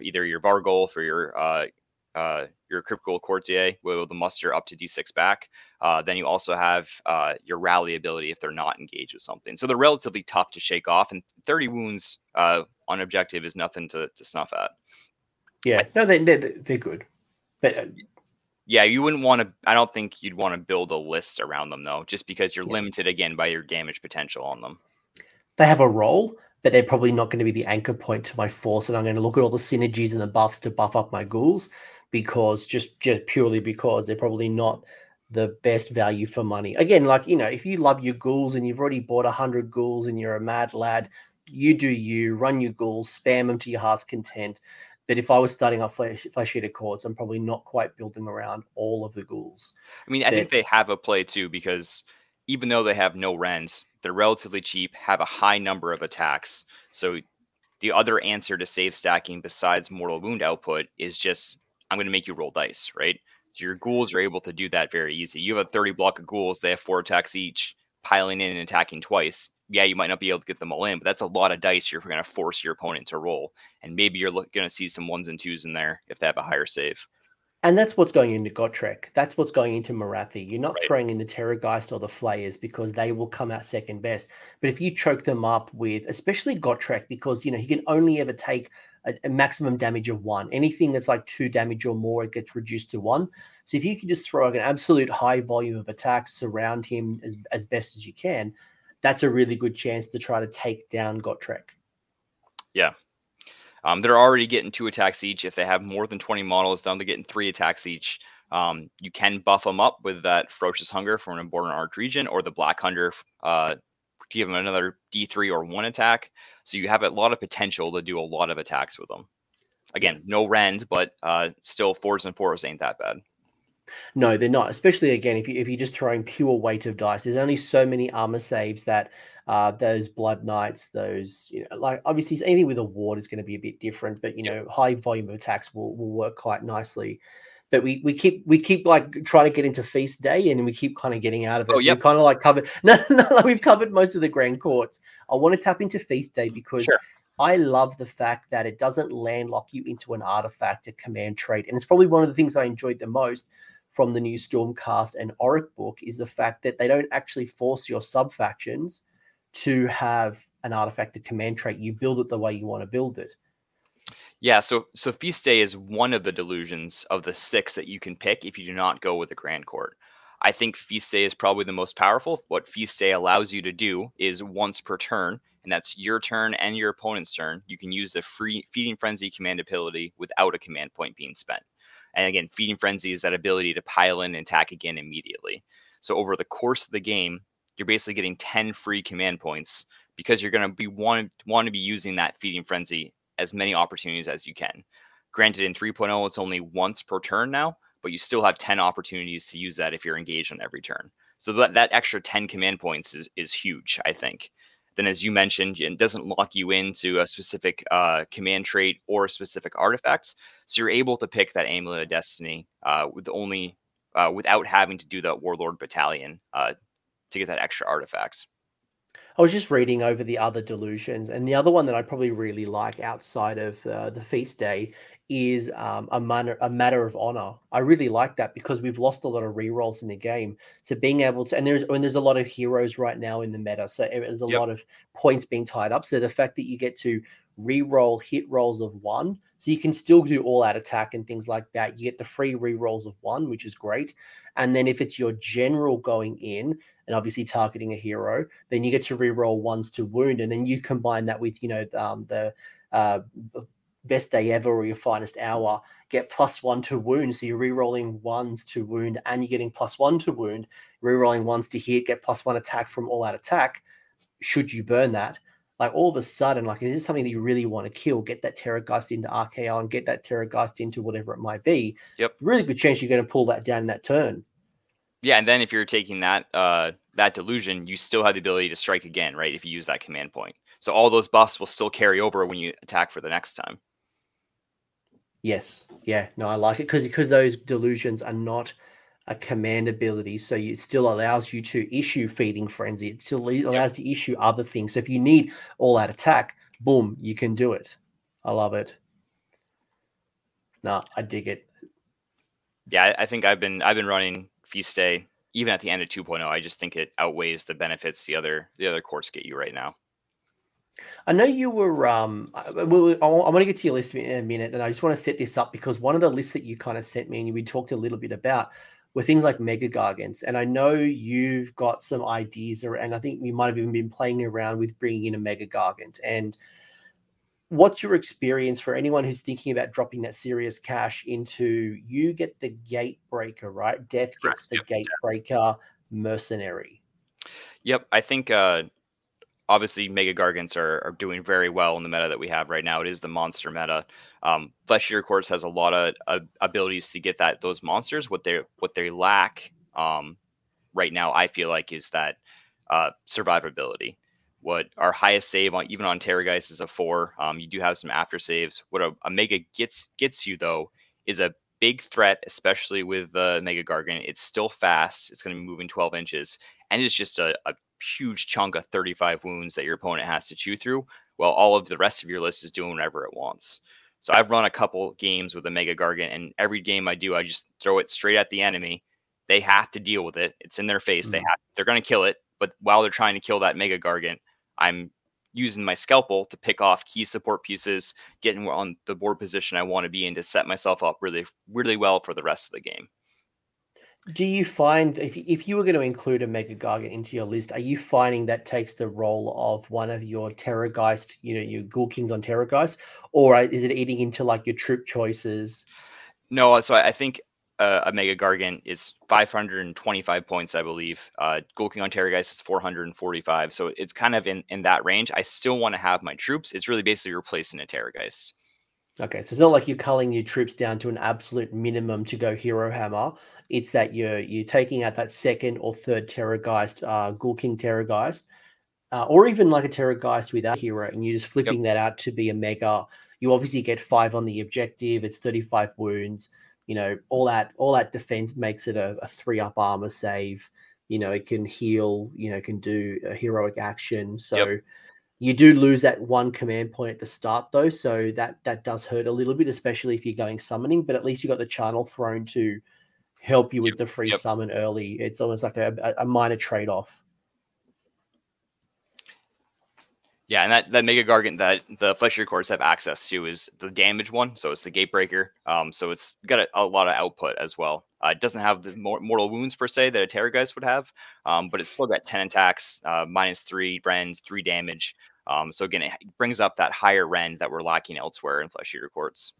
either your Vargolf or your Crypt Ghoul Courtier will muster up to D6 back. Then you also have your rally ability if they're not engaged with something. So they're relatively tough to shake off, and 30 wounds on objective is nothing to snuff at. Yeah, no, they're good. But yeah, you wouldn't want to. I don't think you'd want to build a list around them though, just because you're limited again by your damage potential on them. They have a role, but they're probably not going to be the anchor point to my force, and I'm going to look at all the synergies and the buffs to buff up my Ghouls. Because just purely because they're probably not the best value for money. Again, like, you know, if you love your Ghouls and you've already bought 100 Ghouls and you're a mad lad, you do you, run your Ghouls, spam them to your heart's content. But if I was starting off Flesh Eater Courts, I'm probably not quite building around all of the Ghouls. I mean, I think they have a play too, because even though they have no rends, they're relatively cheap, have a high number of attacks. So the other answer to save stacking besides mortal wound output is just, I'm going to make you roll dice, right? So your Ghouls are able to do that very easy. You have a 30 block of Ghouls. They have 4 attacks each, piling in and attacking twice. Yeah, you might not be able to get them all in, but that's a lot of dice you're going to force your opponent to roll. And maybe you're going to see some 1s and 2s in there if they have a higher save. And that's what's going into Gotrek. That's what's going into Marathi. You're not throwing in the Terrorgeist or the Flayers because they will come out second best. But if you choke them up with, especially Gotrek, because, you know, he can only ever take a maximum damage of one. Anything that's like two damage or more, it gets reduced to one. So if you can just throw an absolute high volume of attacks, surround him as best as you can, that's a really good chance to try to take down Gotrek. Yeah. They're already getting 2 attacks each. If they have more than 20 models done, they're getting 3 attacks each. You can buff them up with that Ferocious Hunger from an Important Arch Region or the Black Hunter to give them another D3 or 1 attack. So you have a lot of potential to do a lot of attacks with them. Again, no rend, but still 4s and 4s ain't that bad. No, they're not. Especially, again, if you're just throwing pure weight of dice, there's only so many armor saves that those Blood Knights, those, you know, like obviously anything with a ward is going to be a bit different, but, you know, high volume of attacks will work quite nicely. But we keep like trying to get into Feast Day and we keep kind of getting out of it. Oh, so yeah, kind of like covered. No, we've covered most of the Grand Courts. I want to tap into Feast Day because I love the fact that it doesn't landlock you into an artifact, a command trait, and it's probably one of the things I enjoyed the most from the new Stormcast and Auric book is the fact that they don't actually force your sub-factions to have an artifact, a command trait. You build it the way you want to build it. Yeah, so Feast Day is one of the delusions of the 6 that you can pick if you do not go with the Grand Court. I think Feast Day is probably the most powerful. What Feast Day allows you to do is once per turn, and that's your turn and your opponent's turn, you can use the free Feeding Frenzy command ability without a command point being spent. And again, Feeding Frenzy is that ability to pile in and attack again immediately. So over the course of the game, you're basically getting 10 free command points because you're going to be want to be using that Feeding Frenzy as many opportunities as you can. Granted, in 3.0, it's only once per turn now, but you still have 10 opportunities to use that if you're engaged on every turn. So that extra 10 command points is huge, I think. Then, as you mentioned, it doesn't lock you into a specific command trait or a specific artifact. So you're able to pick that Amulet of Destiny without having to do that Warlord Battalion to get that extra artifact. I was just reading over the other delusions, and the other one that I probably really like outside of the Feast Day is a matter of honor. I really like that because we've lost a lot of rerolls in the game. So being able to, and there's a lot of heroes right now in the meta, so there's a lot of points being tied up. So the fact that you get to reroll hit rolls of 1, so you can still do all out attack and things like that. You get the free rerolls of 1, which is great. And then if it's your general going in, and obviously targeting a hero, then you get to reroll 1s to wound, and then you combine that with, you know, the best day ever or your finest hour, get +1 to wound. So you're rerolling 1s to wound, and you're getting +1 to wound. Rerolling 1s to hit, get +1 attack from all out attack. Should you burn that, like all of a sudden, like this is something that you really want to kill. Get that Terrorgeist into Archaon, get that Terrorgeist into whatever it might be. Yep, really good chance you're going to pull that down that turn. Yeah, and then if you're taking that delusion, you still have the ability to strike again, right? If you use that command point. So all those buffs will still carry over when you attack for the next time. Yes. Yeah. No, I like it because those delusions are not a command ability. So it still allows you to issue Feeding Frenzy. It still allows you to issue other things. So if you need all that attack, boom, you can do it. I love it. No, I dig it. Yeah, I think I've been running Feast Day, even at the end of 2.0, I just think it outweighs the benefits the other courts get you right now. I know you were. I want to get to your list in a minute, and I just want to set this up because one of the lists that you kind of sent me and we talked a little bit about were things like Mega Gargants, and I know you've got some ideas, and I think we might have even been playing around with bringing in a Mega Gargant. And what's your experience for anyone who's thinking about dropping that serious cash into, you get the Gatebreaker, right? Death gets the Gatebreaker mercenary. Yep. I think obviously Mega Gargants are doing very well in the meta that we have right now. It is the monster meta. Flesh Eater Courts has a lot of abilities to get those monsters. What they lack right now, I feel like, is that survivability. What our highest save on, even on Terrorgeist, is a 4. You do have some after saves. What a Mega gets you though is a big threat, especially with the Mega Gargant. It's still fast. It's going to be moving 12 inches, and it's just a huge chunk of 35 wounds that your opponent has to chew through, while all of the rest of your list is doing whatever it wants. So I've run a couple games with a Mega Gargant, and every game I do, I just throw it straight at the enemy. They have to deal with it. It's in their face. Mm-hmm. They're going to kill it. But while they're trying to kill that Mega Gargant, I'm using my scalpel to pick off key support pieces, getting on the board position I want to be in to set myself up really, really well for the rest of the game. Do you find, if you were going to include a Mega Gargant into your list, are you finding that takes the role of one of your Terrorgeist, your Ghoul Kings on Terrorgeist, or is it eating into like your troop choices? No, so I think a Mega Gargant is 525 points, I believe. Ghoul King on Terrorgeist is 445, so it's kind of in that range. I still want to have my troops. It's really basically replacing a Terrorgeist. Okay, so it's not like you're culling your troops down to an absolute minimum to go Hero Hammer. It's that you're taking out that second or third Terrorgeist, Ghoul King Terrorgeist, or even like a Terrorgeist without Hero, and you're just flipping that out to be a Mega. You obviously get 5 on the objective. It's 35 wounds. All that defense makes it a 3-up armor save. It can heal. It can do a heroic action. So. Yep. You do lose that one command point at the start, though, so that does hurt a little bit, especially if you're going summoning, but at least you got the charnel thrown to help you with the free summon early. It's almost like a minor trade-off. Yeah, and that Mega Gargant that the Fleshier Courts have access to is the damage one, so it's the Gatebreaker. So it's got a lot of output as well. It doesn't have the mortal wounds, per se, that a Terrorgeist would have, but it's still got 10 attacks, -3 rend, 3 damage. So again, it brings up that higher rend that we're lacking elsewhere in Flesh Eater Courts.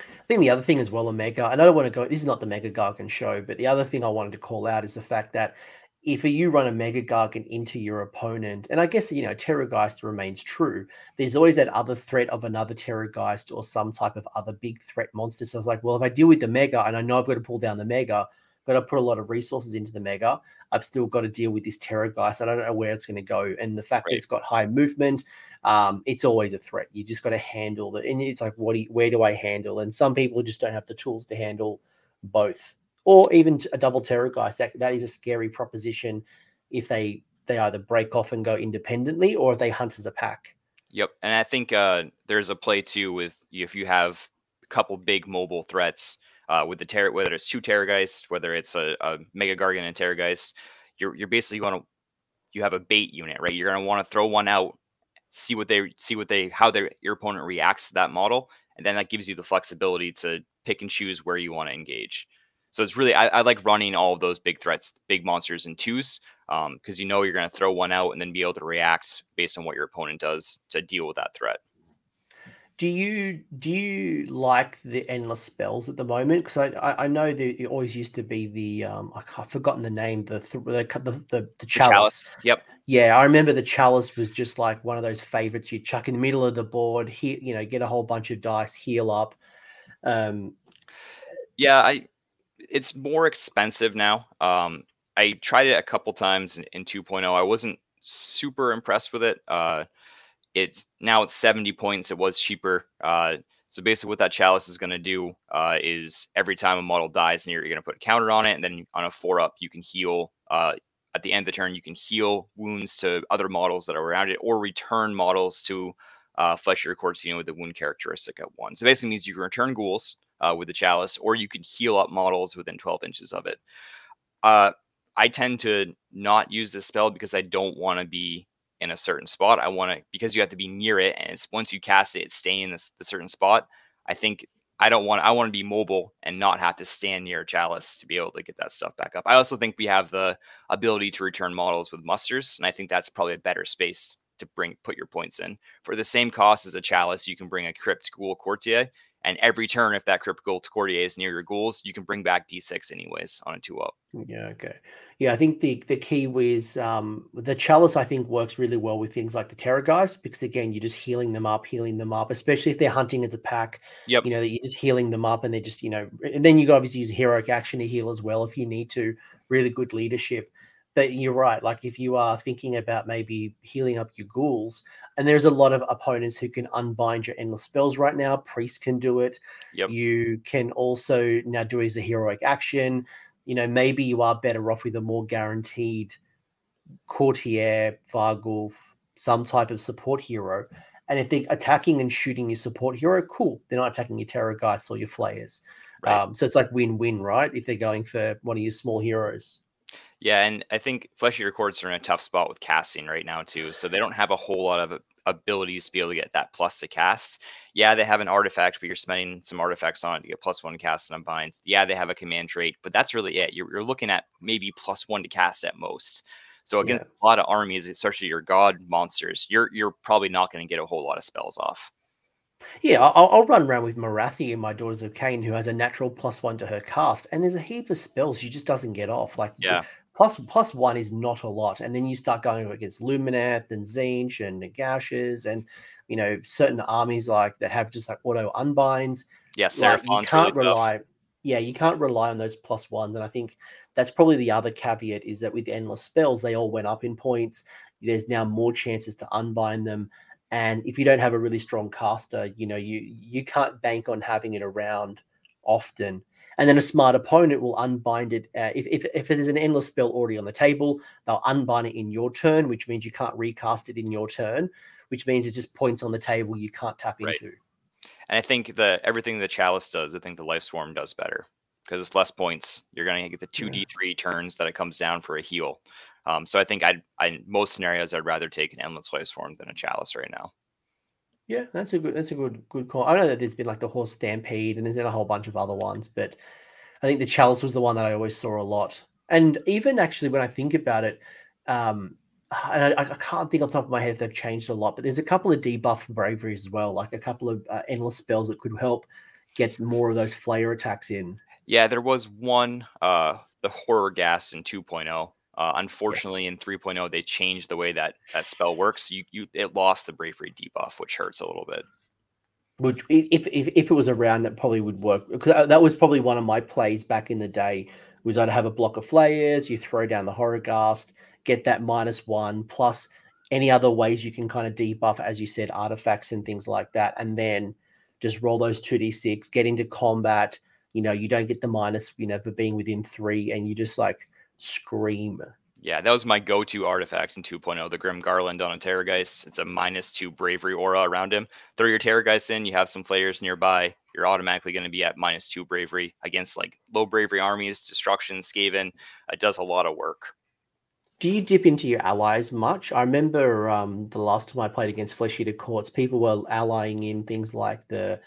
I think the other thing as well, Omega, and I don't want to go, this is not the Mega Gargant show, but the other thing I wanted to call out is the fact that if you run a Mega Gargant into your opponent, and I guess, Terrorgeist remains true, there's always that other threat of another Terrorgeist or some type of other big threat monster. So I was like, well, if I deal with the Mega, and I know I've got to pull down the Mega, I've got to put a lot of resources into the Mega, I've still got to deal with this Terrorgeist. I don't know where it's going to go. And the fact that it's got high movement, it's always a threat. You just got to handle it. And it's like, where do I handle? And some people just don't have the tools to handle both. Or even a double Terrorgeist, that is a scary proposition if they either break off and go independently or if they hunt as a pack. Yep, and I think there's a play too with if you have a couple big mobile threats with the whether it's 2 Terrorgeists, whether it's a Mega Gargant and Terrorgeist, you're basically you have a bait unit, right? You're gonna want to throw one out, see how your opponent reacts to that model, and then that gives you the flexibility to pick and choose where you want to engage. So it's really, I like running all of those big threats, big monsters in 2s, because you're going to throw one out and then be able to react based on what your opponent does to deal with that threat. Do you like the endless spells at the moment? Because I know that it always used to be the I've forgotten the name, the chalice. Yep. Yeah, I remember the chalice was just like one of those favorites you chuck in the middle of the board. Get a whole bunch of dice, heal up. It's more expensive now. I tried it a couple times in 2.0. I wasn't super impressed with it. It's 70 points. It was cheaper. So basically what that chalice is going to do is every time a model dies, you're going to put a counter on it. And then on a 4-up, you can heal. At the end of the turn, you can heal wounds to other models that are around it or return models to Flesh Eater Courts, with the wound characteristic at 1. So basically means you can return ghouls with the chalice, or you can heal up models within 12 inches of it. I tend to not use this spell because I don't want to be in a certain spot. Because you have to be near it, and once you cast it, it's staying in the certain spot. I want to be mobile and not have to stand near a chalice to be able to get that stuff back up. I also think we have the ability to return models with musters, and I think that's probably a better space to put your points in. For the same cost as a chalice, you can bring a Crypt Ghoul Courtier. And every turn, if that Crypt Ghoul Courtier is near your ghouls, you can bring back D6 anyways on a 2-up. Yeah, okay. Yeah, I think the key was the chalice, I think, works really well with things like the Terrorgeist because, again, you're just healing them up, especially if they're hunting as a pack. Yep. That you're just healing them up and they're just, and then you obviously use heroic action to heal as well if you need to. Really good leadership. But you're right, like if you are thinking about maybe healing up your ghouls, and there's a lot of opponents who can unbind your endless spells right now. Priest can do it. Yep. You can also now do it as a heroic action. Maybe you are better off with a more guaranteed courtier, Vargulf, some type of support hero, And if they're attacking and shooting your support hero, cool. They're not attacking your Terrorgeists or your Flayers. Right. So it's like win-win, right? If they're going for one of your small heroes. Yeah, and I think Flesh Eater Cords are in a tough spot with casting right now too. So they don't have a whole lot of abilities to be able to get that plus to cast. Yeah, they have an artifact, but you're spending some artifacts on it to get +1 cast and unbind. Yeah, they have a command trait, but that's really it. You're looking at maybe +1 to cast at most. So against a lot of armies, especially your god monsters, you're probably not going to get a whole lot of spells off. Yeah, I'll run around with Marathi in my Daughters of Cain, who has a natural +1 to her cast, and there's a heap of spells she just doesn't get off. Like, +1 is not a lot, and then you start going against Lumineth and Tzeentch and Nagash's, and you know certain armies like that have just like auto unbinds. Yeah, Seraphon's like, you can't really rely. Tough. Yeah, you can't rely on those +1s, and I think that's probably the other caveat is that with endless spells, they all went up in points. There's now more chances to unbind them. And if you don't have a really strong caster, you know, you can't bank on having it around often. And then a smart opponent will unbind it. If there's an endless spell already on the table, they'll unbind it in your turn, which means you can't recast it in your turn, which means it's just points on the table you can't tap into. And I think everything the Chalice does, I think the Life Swarm does better because it's less points. You're going to get the 2d3 turns that it comes down for a heal. So I think in most scenarios, I'd rather take an Endless Life Swarm than a Chalice right now. Yeah, that's a good call. I know that there's been like the Horse Stampede and there's been a whole bunch of other ones, but I think the Chalice was the one that I always saw a lot. And even actually when I think about it, and I can't think off the top of my head if they've changed a lot, but there's a couple of debuff braveries as well, like a couple of endless spells that could help get more of those flayer attacks in. Yeah, there was one, the Horror Gas in 2.0. Unfortunately, in 3.0, they changed the way that spell works. It lost the bravery debuff, which hurts a little bit. Which, if it was around, that probably would work. Because that was probably one of my plays back in the day. Was I'd have a block of flayers, you throw down the Horror Ghast, get that -1 plus any other ways you can kind of debuff, as you said, artifacts and things like that, and then just roll those 2d6, get into combat. You know, you don't get the minus, you know, for being within 3, and you just like. Scream. Yeah, that was my go-to artifact in 2.0, the Grim Garland on a Terrorgeist. It's a -2 bravery aura around him. Throw your Terrorgeist in, you have some flayers nearby, you're automatically going to be at -2 bravery against like low bravery armies, Destruction, Skaven. It does a lot of work. Do you dip into your allies much? I remember the last time I played against Flesh Eater Courts, people were allying in things like the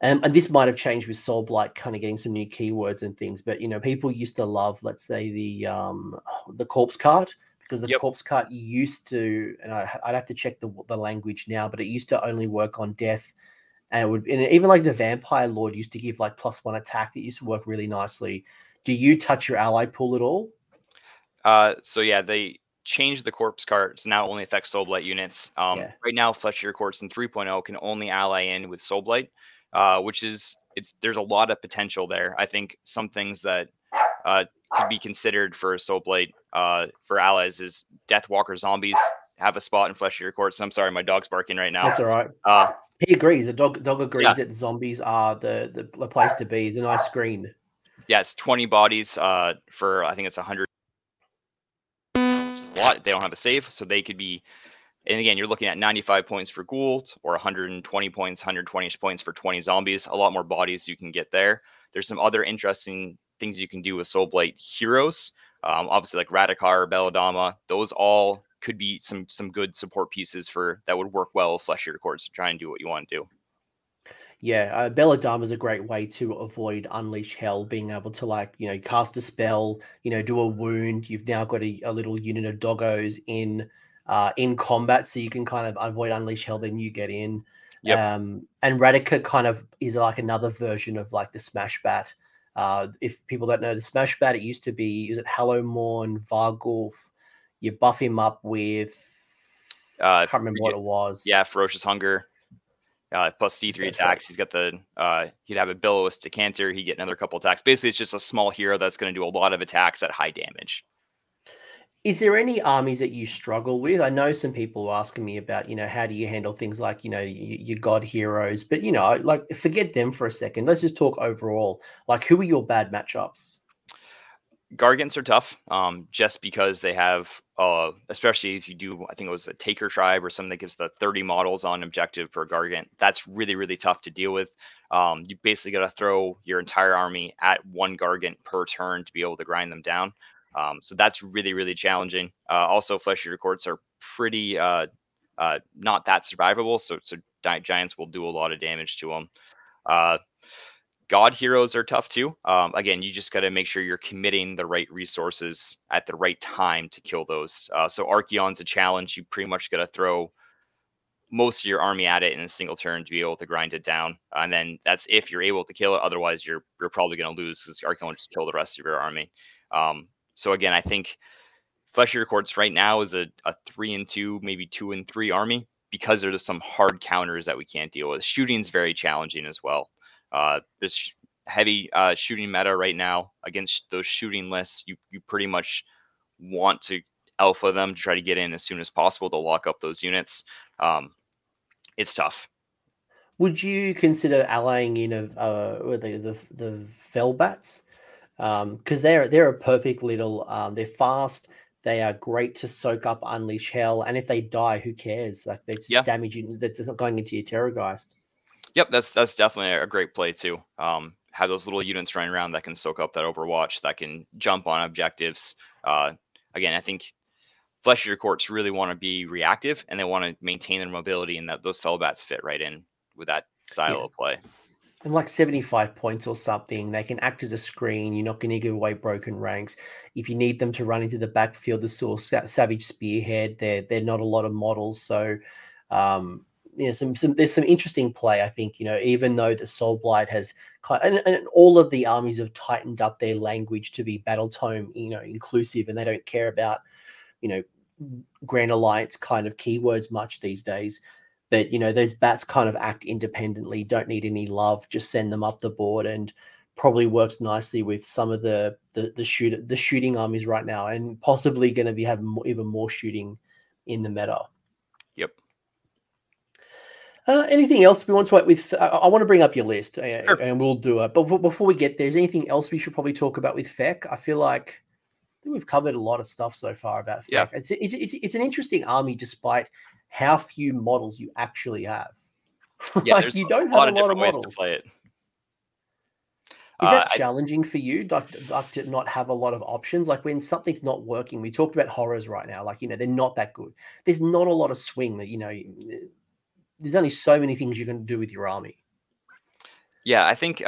and this might have changed with Soulblight kind of getting some new keywords and things. But, you know, people used to love, let's say, the Corpse Cart, because the Corpse Cart used to, and I'd have to check the language now, but it used to only work on death. And it would, and even like the Vampire Lord used to give like +1 attack. It used to work really nicely. Do you touch your ally pool at all? They changed the Corpse Cart to now only affect Soulblight units. Right now, Flesh Eater Courts in 3.0 can only ally in with Soulblight. There's a lot of potential there. I think some things that could be considered for Soulblight for allies is Deathwalker zombies have a spot in Flesh Eater Courts. I'm sorry, my dog's barking right now. That's all right. He agrees. The dog agrees that zombies are the place to be. It's a nice screen. Yeah, it's 20 bodies for I think it's 100. It's a lot. They don't have a save, so they could be. And again, you're looking at 95 points for Gould or 120 points, 120-ish points for 20 zombies. A lot more bodies you can get there. There's some other interesting things you can do with Soulblight heroes. Obviously, like Radakar, Belladama, those all could be some good support pieces for that would work well with Flesh Eater Courts to try and do what you want to do. Yeah, Belladama is a great way to avoid Unleash Hell, being able to, like, you know, cast a spell, you know, do a wound. You've now got a little unit of doggos in combat, so you can kind of avoid Unleash Hell, then you get in. And Radakar kind of is like another version of like the Smash Bat. If people don't know the Smash Bat, it used to be, is it Hallowmorn, Vargulf? You buff him up with, I can't remember what it was. Yeah, Ferocious Hunger, plus D3 attacks. He's got he'd have a Billowish Decanter, he'd get another couple attacks. Basically, it's just a small hero that's going to do a lot of attacks at high damage. Is there any armies that you struggle with? I know some people are asking me about, you know, how do you handle things like, you know, your god heroes, but, you know, like forget them for a second. Let's just talk overall. Like, who are your bad matchups? Gargants are tough, just because they have, especially if you do, I think it was the Taker tribe or something that gives the 30 models on objective for a Gargant. That's really, really tough to deal with. You basically got to throw your entire army at one Gargant per turn to be able to grind them down. So that's really, really challenging. Also, Flesh Eater Courts are pretty not that survivable, so Giants will do a lot of damage to them. God Heroes are tough too. Again, you just got to make sure you're committing the right resources at the right time to kill those. So Archeon's a challenge. You pretty much got to throw most of your army at it in a single turn to be able to grind it down. And then that's if you're able to kill it. Otherwise, you're probably going to lose because Archeon will just kill the rest of your army. So again, I think Flesh Eater Courts right now is a 3-2, maybe 2-3 army because there's some hard counters that we can't deal with. Shooting's very challenging as well. This heavy shooting meta right now against those shooting lists, you pretty much want to alpha them to try to get in as soon as possible to lock up those units. It's tough. Would you consider allying in the Velbats? Because they're a perfect little. They're fast. They are great to soak up, unleash hell, and if they die, who cares? Like they're just damaging. That's not going into your Terrorgeist. Yep, that's definitely a great play too. Have those little units running around that can soak up that Overwatch, that can jump on objectives. Again, I think Flesh Eater Courts really want to be reactive and they want to maintain their mobility, and that those Felbats fit right in with that style of play. And like 75 points or something, they can act as a screen. You're not going to give away broken ranks. If you need them to run into the backfield, the source Savage Spearhead, they're not a lot of models, so. You know, there's some interesting play, I think, you know, even though the Soulblight has and all of the armies have tightened up their language to be battle tome, you know, inclusive, and they don't care about, you know, Grand Alliance kind of keywords much these days. But, you know, those bats kind of act independently, don't need any love, just send them up the board, and probably works nicely with some of the shooting armies right now, and possibly going to be having even more shooting in the meta. Yep. Anything else we want to with? I want to bring up your list, sure. And we'll do it. But before we get there, is anything else we should probably talk about with FEC? I feel like we've covered a lot of stuff so far about FEC. Yeah. It's an interesting army despite how few models you actually have. Yeah, like you don't have a lot of different ways to play it. Is that challenging for you, like to not have a lot of options? Like when something's not working, we talked about horrors right now. Like, you know, they're not that good. There's not a lot of swing that, you know. There's only so many things you can do with your army. Yeah, I think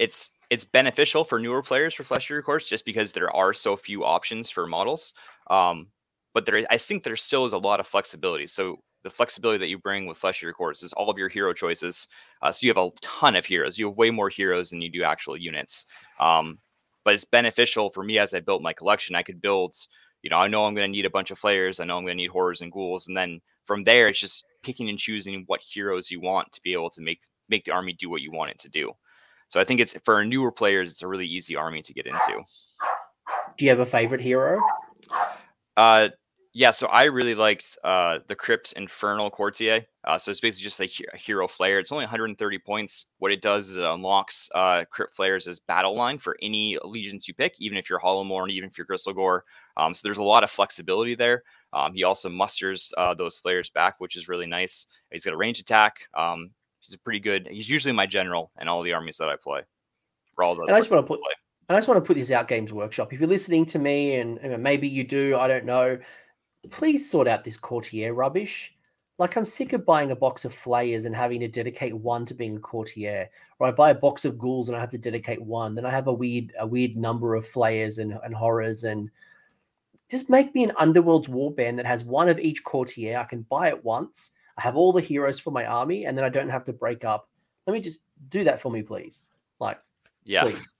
it's beneficial for newer players for Flesh Eater Courts just because there are so few options for models. But I think there still is a lot of flexibility. So the flexibility that you bring with Flesh Eater Courts is all of your hero choices. So you have a ton of heroes. You have way more heroes than you do actual units. But it's beneficial for me as I built my collection. I could build, you know, I know I'm going to need a bunch of flayers. I know I'm going to need horrors and ghouls, and then from there, it's just picking and choosing what heroes you want to be able to make the army do what you want it to do. So I think it's for newer players, it's a really easy army to get into. Do you have a favorite hero? Yeah, so I really liked the Crypt Infernal Courtier. So it's basically just a hero flare. It's only 130 points. What it does is it unlocks Crypt Flares as battle line for any allegiance you pick, even if you're Hollowmorn, even if you're Gristlegore. So there's a lot of flexibility there. He also musters those flares back, which is really nice. He's got a range attack. He's usually my general in all the armies that I play. I just want to put this out, Games Workshop. If you're listening to me, and maybe you do, I don't know, please sort out this courtier rubbish. Like, I'm sick of buying a box of flayers and having to dedicate one to being a courtier. Or I buy a box of ghouls and I have to dedicate one. Then I have a weird number of flayers and horrors, and just make me an Underworld's Warband that has one of each courtier. I can buy it once. I have all the heroes for my army, and then I don't have to break up. Let me just do that for me, please. Like, yeah, please.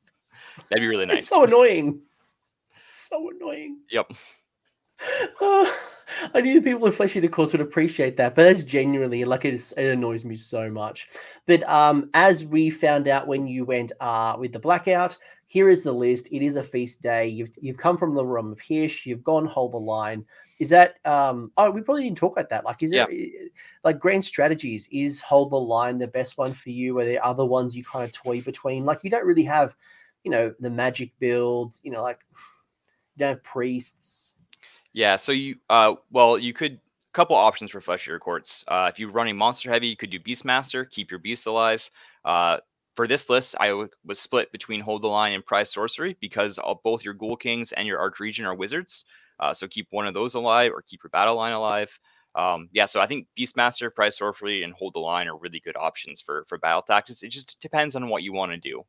That'd be really nice. It's so annoying. So annoying. Yep. I knew the people in Flesh Eater Courts would appreciate that, but that's genuinely like it annoys me so much. But as we found out when you went with the blackout, here is the list. It is a feast day. You've come from the realm of Hirsch. You've gone hold the line. Is that we probably didn't talk about that. Like, is it like grand strategies? Is hold the line the best one for you? Are there other ones you kind of toy between? Like, you don't really have you know, the magic build, you know, like you don't have priests. Yeah, so you could, couple options for Flesh of your Courts. If you're running monster heavy, you could do Beastmaster, keep your beasts alive. For this list, I was split between Hold the Line and Prize Sorcery because both your Ghoul Kings and your Archregent are wizards. So keep one of those alive or keep your battle line alive. So I think Beastmaster, Prize Sorcery, and Hold the Line are really good options for battle tactics. It just depends on what you want to do.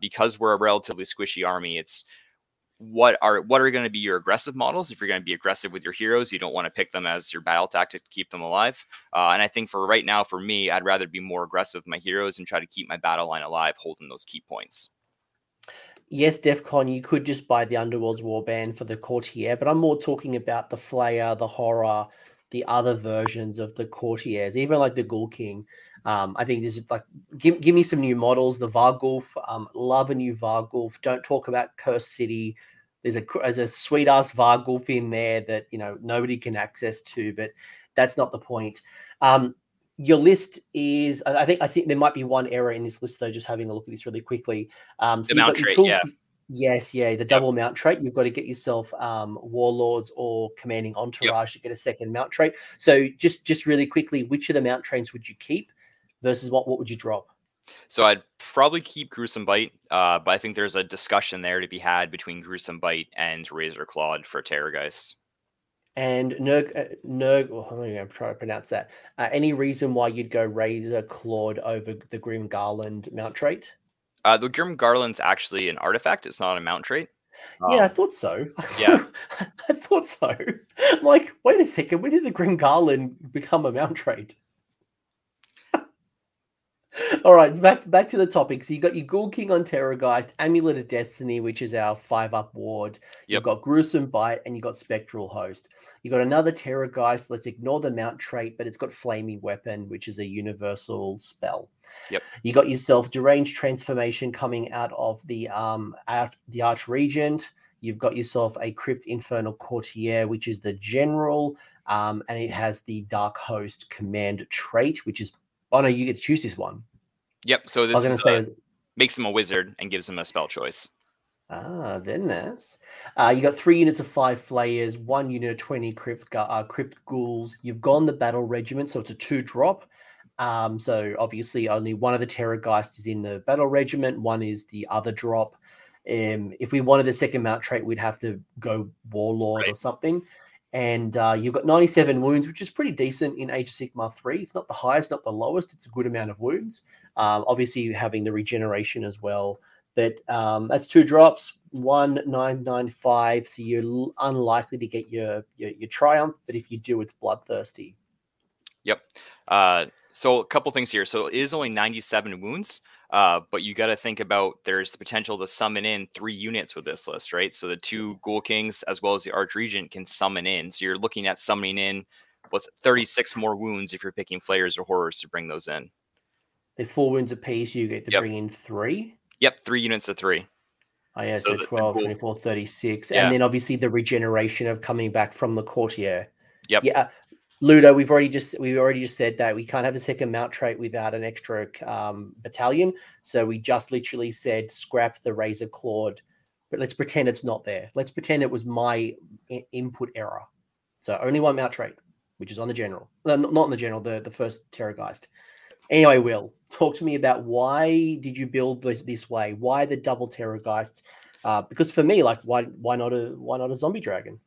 Because we're a relatively squishy army, it's what are going to be your aggressive models? If you're going to be aggressive with your heroes, you don't want to pick them as your battle tactic to keep them alive. And I think for right now, for me, I'd rather be more aggressive with my heroes and try to keep my battle line alive, holding those key points. Yes, DEFCON, you could just buy the Underworld's Warband for the Courtier, but I'm more talking about the Flayer, the Horror, the other versions of the Courtiers, even like the Ghoul King. I think this is like, give me some new models. The Vargulf, love a new Vargulf. Don't talk about Cursed City. There's a sweet-ass Vargulf in there that, you know, nobody can access to, but that's not the point. Your list is, I think there might be one error in this list, though, just having a look at this really quickly. So the mount trait, yeah. Yes, yeah, the double mount trait. You've got to get yourself Warlords or Commanding Entourage to get a second mount trait. So just really quickly, which of the mount traits would you keep versus what would you drop? So I'd probably keep Gruesome Bite, but I think there's a discussion there to be had between Gruesome Bite and Razor Clawed for Terrorgeist. And I'm trying to pronounce that. Any reason why you'd go Razor Clawed over the Grim Garland mount trait? The Grim Garland's actually an artifact. It's not a mount trait. I thought so. Yeah. I thought so. Like, wait a second. When did the Grim Garland become a mount trait? All right, back to the topic. So you got your Ghoul King on Terrorgeist, Amulet of Destiny, which is our 5-up ward. Yep. You've got Gruesome Bite, and you've got Spectral Host. You got another Terrorgeist. Let's ignore the mount trait, but it's got Flaming Weapon, which is a universal spell. Yep. You got yourself Deranged Transformation coming out of the Archregent. You've got yourself a Crypt Infernal Courtier, which is the general, and it has the Dark Host Command trait, which is... Oh, no, you get to choose this one. Yep, so this makes him a wizard and gives him a spell choice. Ah, then nice. You got 3 units of 5 Flayers, 1 unit of 20 Crypt Ghouls. You've gone the Battle Regiment, so it's a 2-drop. So obviously only one of the Terrorgeist is in the Battle Regiment, one is the other drop. If we wanted a second mount trait, we'd have to go Warlord or something. And you've got 97 wounds, which is pretty decent in Age of Sigmar 3. It's not the highest, not the lowest. It's a good amount of wounds. Obviously, having the regeneration as well. But that's 2 drops, 1995. So you're unlikely to get your Triumph. But if you do, it's bloodthirsty. Yep. So a couple things here. So it is only 97 wounds. But you got to think about there's the potential to summon in 3 units with this list, right? So the 2 Ghoul Kings as well as the Archregent can summon in. So you're looking at summoning in 36 more wounds if you're picking Flayers or Horrors to bring those in. They're 4 wounds apiece. You get to bring in 3? Yep, 3 units of 3. Oh, yeah, so 12, 24, 36. Yeah. And then obviously the regeneration of coming back from the Courtier. Yep. Yeah. Ludo, we've already just said that we can't have a second mount trait without an extra battalion. So we just literally said scrap the Razor Clawed, but let's pretend it's not there. Let's pretend it was my input error. So only one mount trait, which is on the general. No, not on the general. The first Terrorgeist. Anyway, Will, talk to me about why did you build this way? Why the double Terrorgeists? Because for me, like why not a zombie dragon?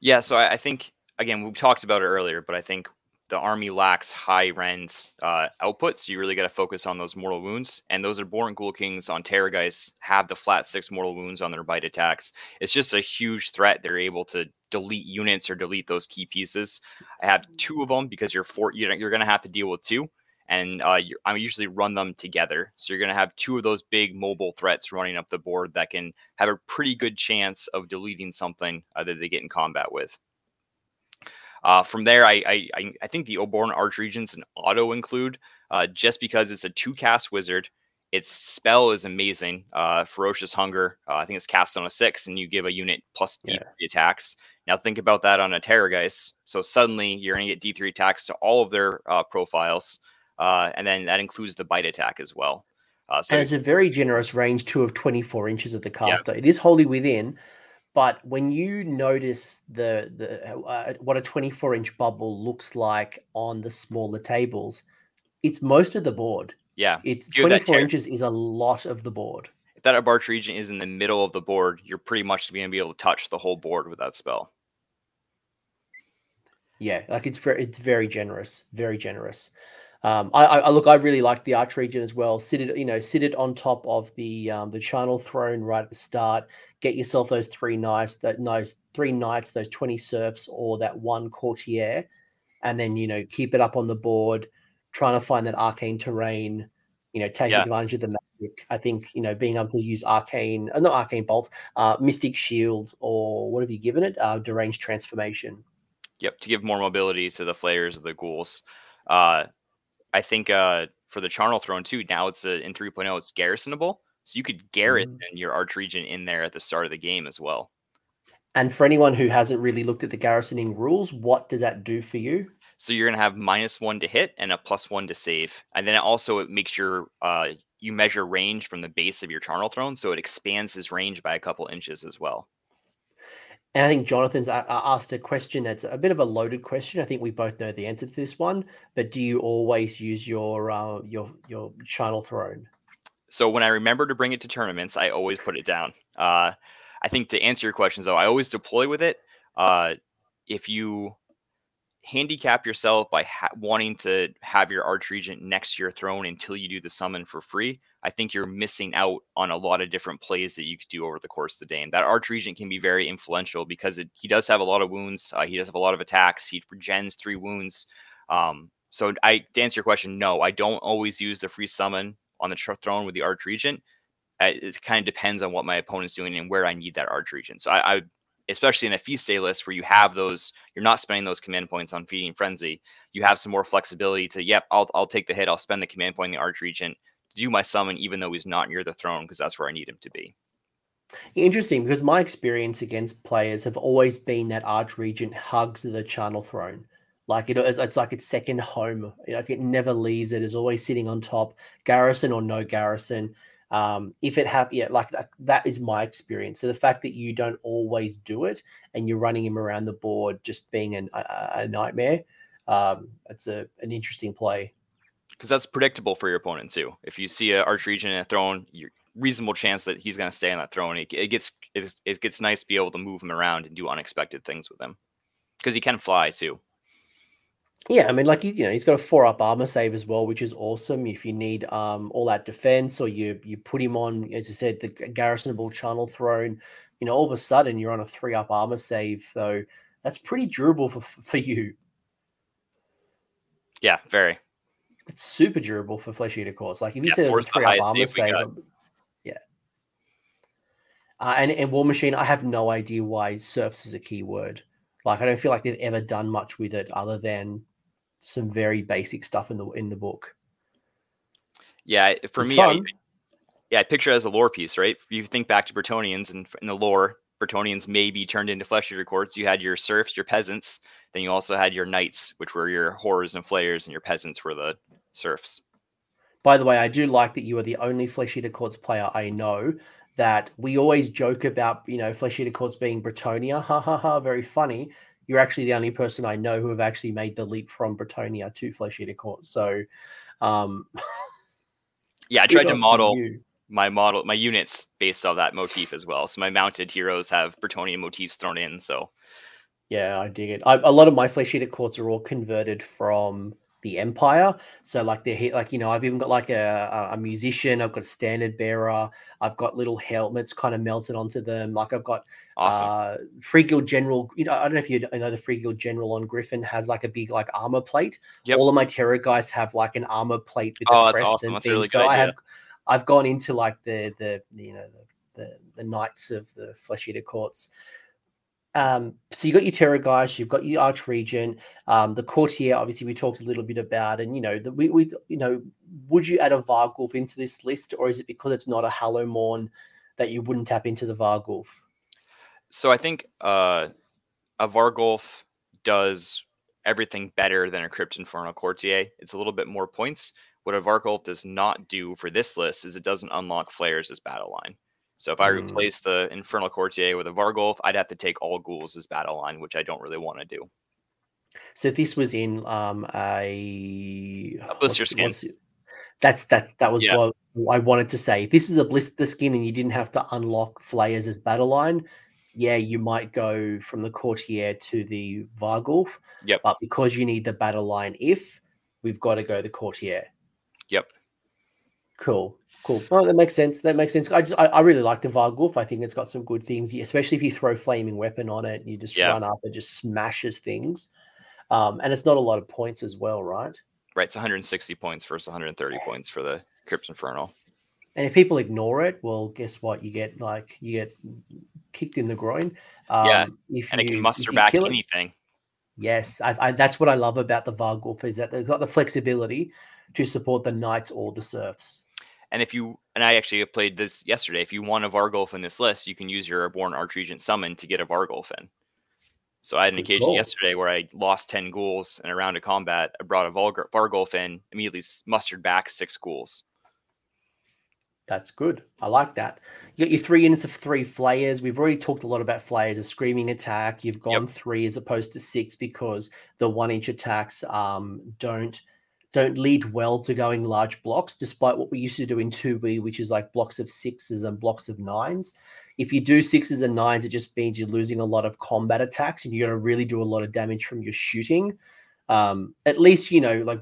Yeah, so I think. Again, we talked about it earlier, but I think the army lacks high-end output, so you really got to focus on those mortal wounds. And those Abhorrent Ghoul Kings on Terrorgeist have the flat 6 mortal wounds on their bite attacks. It's just a huge threat. They're able to delete units or delete those key pieces. I have 2 of them because you're going to have to deal with 2, and I usually run them together. So you're going to have 2 of those big mobile threats running up the board that can have a pretty good chance of deleting something that they get in combat with. From there, I think the Oborn Archregent's an auto-include just because it's a 2-cast wizard. Its spell is amazing. Ferocious Hunger, I think it's cast on a 6, and you give a unit plus D3 attacks. Now think about that on a Terrorgeist. So suddenly you're going to get D3 attacks to all of their profiles, and then that includes the bite attack as well. So and it's a very generous range too of 24 inches of the caster. Yep. It is wholly within, but when you notice the what a 24 inch bubble looks like on the smaller tables, it's most of the board. Yeah, it's 24 inches is a lot of the board. If that Abarch region is in the middle of the board, you're pretty much going to be able to touch the whole board with that spell. Yeah, like it's very generous. I really like the Arch region as well. Sit it on top of the Charnel Throne right at the start. Get yourself those three knights, those 20 serfs, or that one courtier, and then keep it up on the board, trying to find that arcane terrain. Taking advantage of the magic. I think being able to use Mystic Shield, or what have you given it? Deranged Transformation. Yep, to give more mobility to the flayers of the ghouls. I think for the Charnel Throne too, now it's in 3.0, it's garrisonable. So you could garrison your Arch region in there at the start of the game as well. And for anyone who hasn't really looked at the garrisoning rules, what does that do for you? So you're going to have -1 to hit and a +1 to save. And then it makes your you measure range from the base of your Charnel Throne. So it expands his range by a couple inches as well. And I think Jonathan's asked a question that's a bit of a loaded question. I think we both know the answer to this one, but do you always use your Charnel Throne? So when I remember to bring it to tournaments, I always put it down. I think to answer your questions, though, I always deploy with it. If you handicap yourself by wanting to have your Arch Regent next to your throne until you do the summon for free, I think you're missing out on a lot of different plays that you could do over the course of the day. And that Arch Regent can be very influential because he does have a lot of wounds. He does have a lot of attacks. He regens 3 wounds. So to answer your question, no, I don't always use the free summon on the throne with the Arch Regent. It kind of depends on what my opponent's doing and where I need that Arch Regent. So I especially in a feast day list where you have those, you're not spending those command points on feeding frenzy. You have some more flexibility to, I'll take the hit. I'll spend the command point in the Arch Regent to do my summon, even though he's not near the throne, because that's where I need him to be. Interesting, because my experience against players have always been that Arch Regent hugs the Charnel Throne. Like it's like its second home. Like it never leaves. It is always sitting on top, garrison or no garrison. That is my experience. So the fact that you don't always do it and you're running him around the board, just being a nightmare. It's an interesting play. Cause that's predictable for your opponent too. If you see an Arch Regent in a throne, you're reasonable chance that he's going to stay on that throne. It gets nice to be able to move him around and do unexpected things with him. Cause he can fly too. Yeah, I mean, he's got a 4+ armor save as well, which is awesome. If you need all that defense, or you put him on, as you said, the garrisonable Charnel Throne, all of a sudden you're on a 3+ armor save. So that's pretty durable for you. Yeah, very. It's super durable for Flesh Eater Cores. Like if you say there's a 3+ armor save, and War Machine, I have no idea why serfs is a keyword. Like I don't feel like they've ever done much with it other than some very basic stuff in the book. Yeah, I picture it as a lore piece, right? You think back to Bretonians, and in the lore, Bretonians may be turned into Flesh Eater Cores. You had your serfs, your peasants, then you also had your knights, which were your horrors and flayers, and your peasants were the serfs. By the way, I do like that you are the only Flesh Eater Cores player I know that we always joke about, Flesh Eater Cores being Bretonia. Ha, ha, ha, very funny. You're actually the only person I know who have actually made the leap from Bretonia to Flesh Eater Cores. So, I tried to model my units based off that motif as well. So my mounted heroes have Bretonia motifs thrown in. So, yeah, I dig it. A lot of my Flesh Eater Cores are all converted from the Empire. So I've even got like a musician, I've got a standard bearer, I've got little helmets kind of melted onto them. Like I've got awesome. Free Guild General, I don't know if you know the Free Guild General on Griffin has like a big like armor plate. Yep. All of my Terror guys have like an armor plate with the crest awesome. And things. Really so I've gone into like the Knights of the Flesh Eater Courts. So you got your Terror guys, you've got your Arch Regent, the courtier. Obviously, we talked a little bit about, and would you add a Vargulf into this list, or is it because it's not a Hallowmorn that you wouldn't tap into the Vargulf? So I think a Vargulf does everything better than a Crypt Infernal courtier. It's a little bit more points. What a Varkolth does not do for this list is it doesn't unlock Flayers as battle line. So if I replace the Infernal Courtier with a Vargolf, I'd have to take all ghouls as battle line, which I don't really want to do. So this was in a blister skin. That was what I wanted to say. If this is a blister skin and you didn't have to unlock Flayers as battle line, yeah, you might go from the Courtier to the Vargolf. Yep. But because you need the battle line, if we've got to go the Courtier. Yep. Cool. Well, that makes sense. I really like the Vargolf. I think it's got some good things, especially if you throw Flaming Weapon on it and you just run up and just smashes things. And it's not a lot of points as well, right? Right. It's 160 points versus 130 points for the Crypt Infernal. And if people ignore it, well, guess what? You get kicked in the groin. It can muster back anything. Yes. That's what I love about the Vargolf is that they've got the flexibility to support the Knights or the Serfs. And I actually played this yesterday. If you want a Vargolf in this list, you can use your Born Archregent summon to get a Vargolf in. So I had an occasion yesterday where I lost 10 ghouls in a round of combat. I brought a Vargolf in, immediately mustered back 6 ghouls. That's good. I like that. You got your 3 units of 3 Flayers. We've already talked a lot about Flayers, a screaming attack. You've gone 3 as opposed to 6 because the 1-inch attacks don't lead well to going large blocks, despite what we used to do in 2B, which is like blocks of 6s and blocks of 9s. If you do 6s and 9s, it just means you're losing a lot of combat attacks and you're going to really do a lot of damage from your shooting. At least,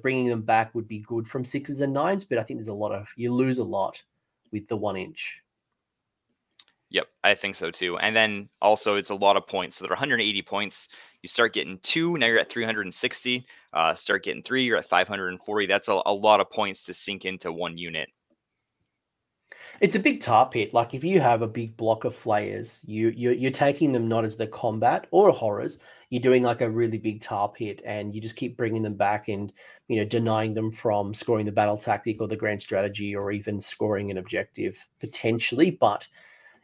bringing them back would be good from 6s and 9s, but I think you lose a lot with the 1-inch. Yep, I think so too. And then also it's a lot of points. So there are 180 points. You start getting 2, now you're at 360. Start getting 3, you're at 540. That's a lot of points to sink into one unit. It's a big tar pit. Like if you have a big block of Flayers, you're taking them not as the combat or horrors. You're doing like a really big tar pit and you just keep bringing them back and, denying them from scoring the battle tactic or the grand strategy or even scoring an objective potentially, but...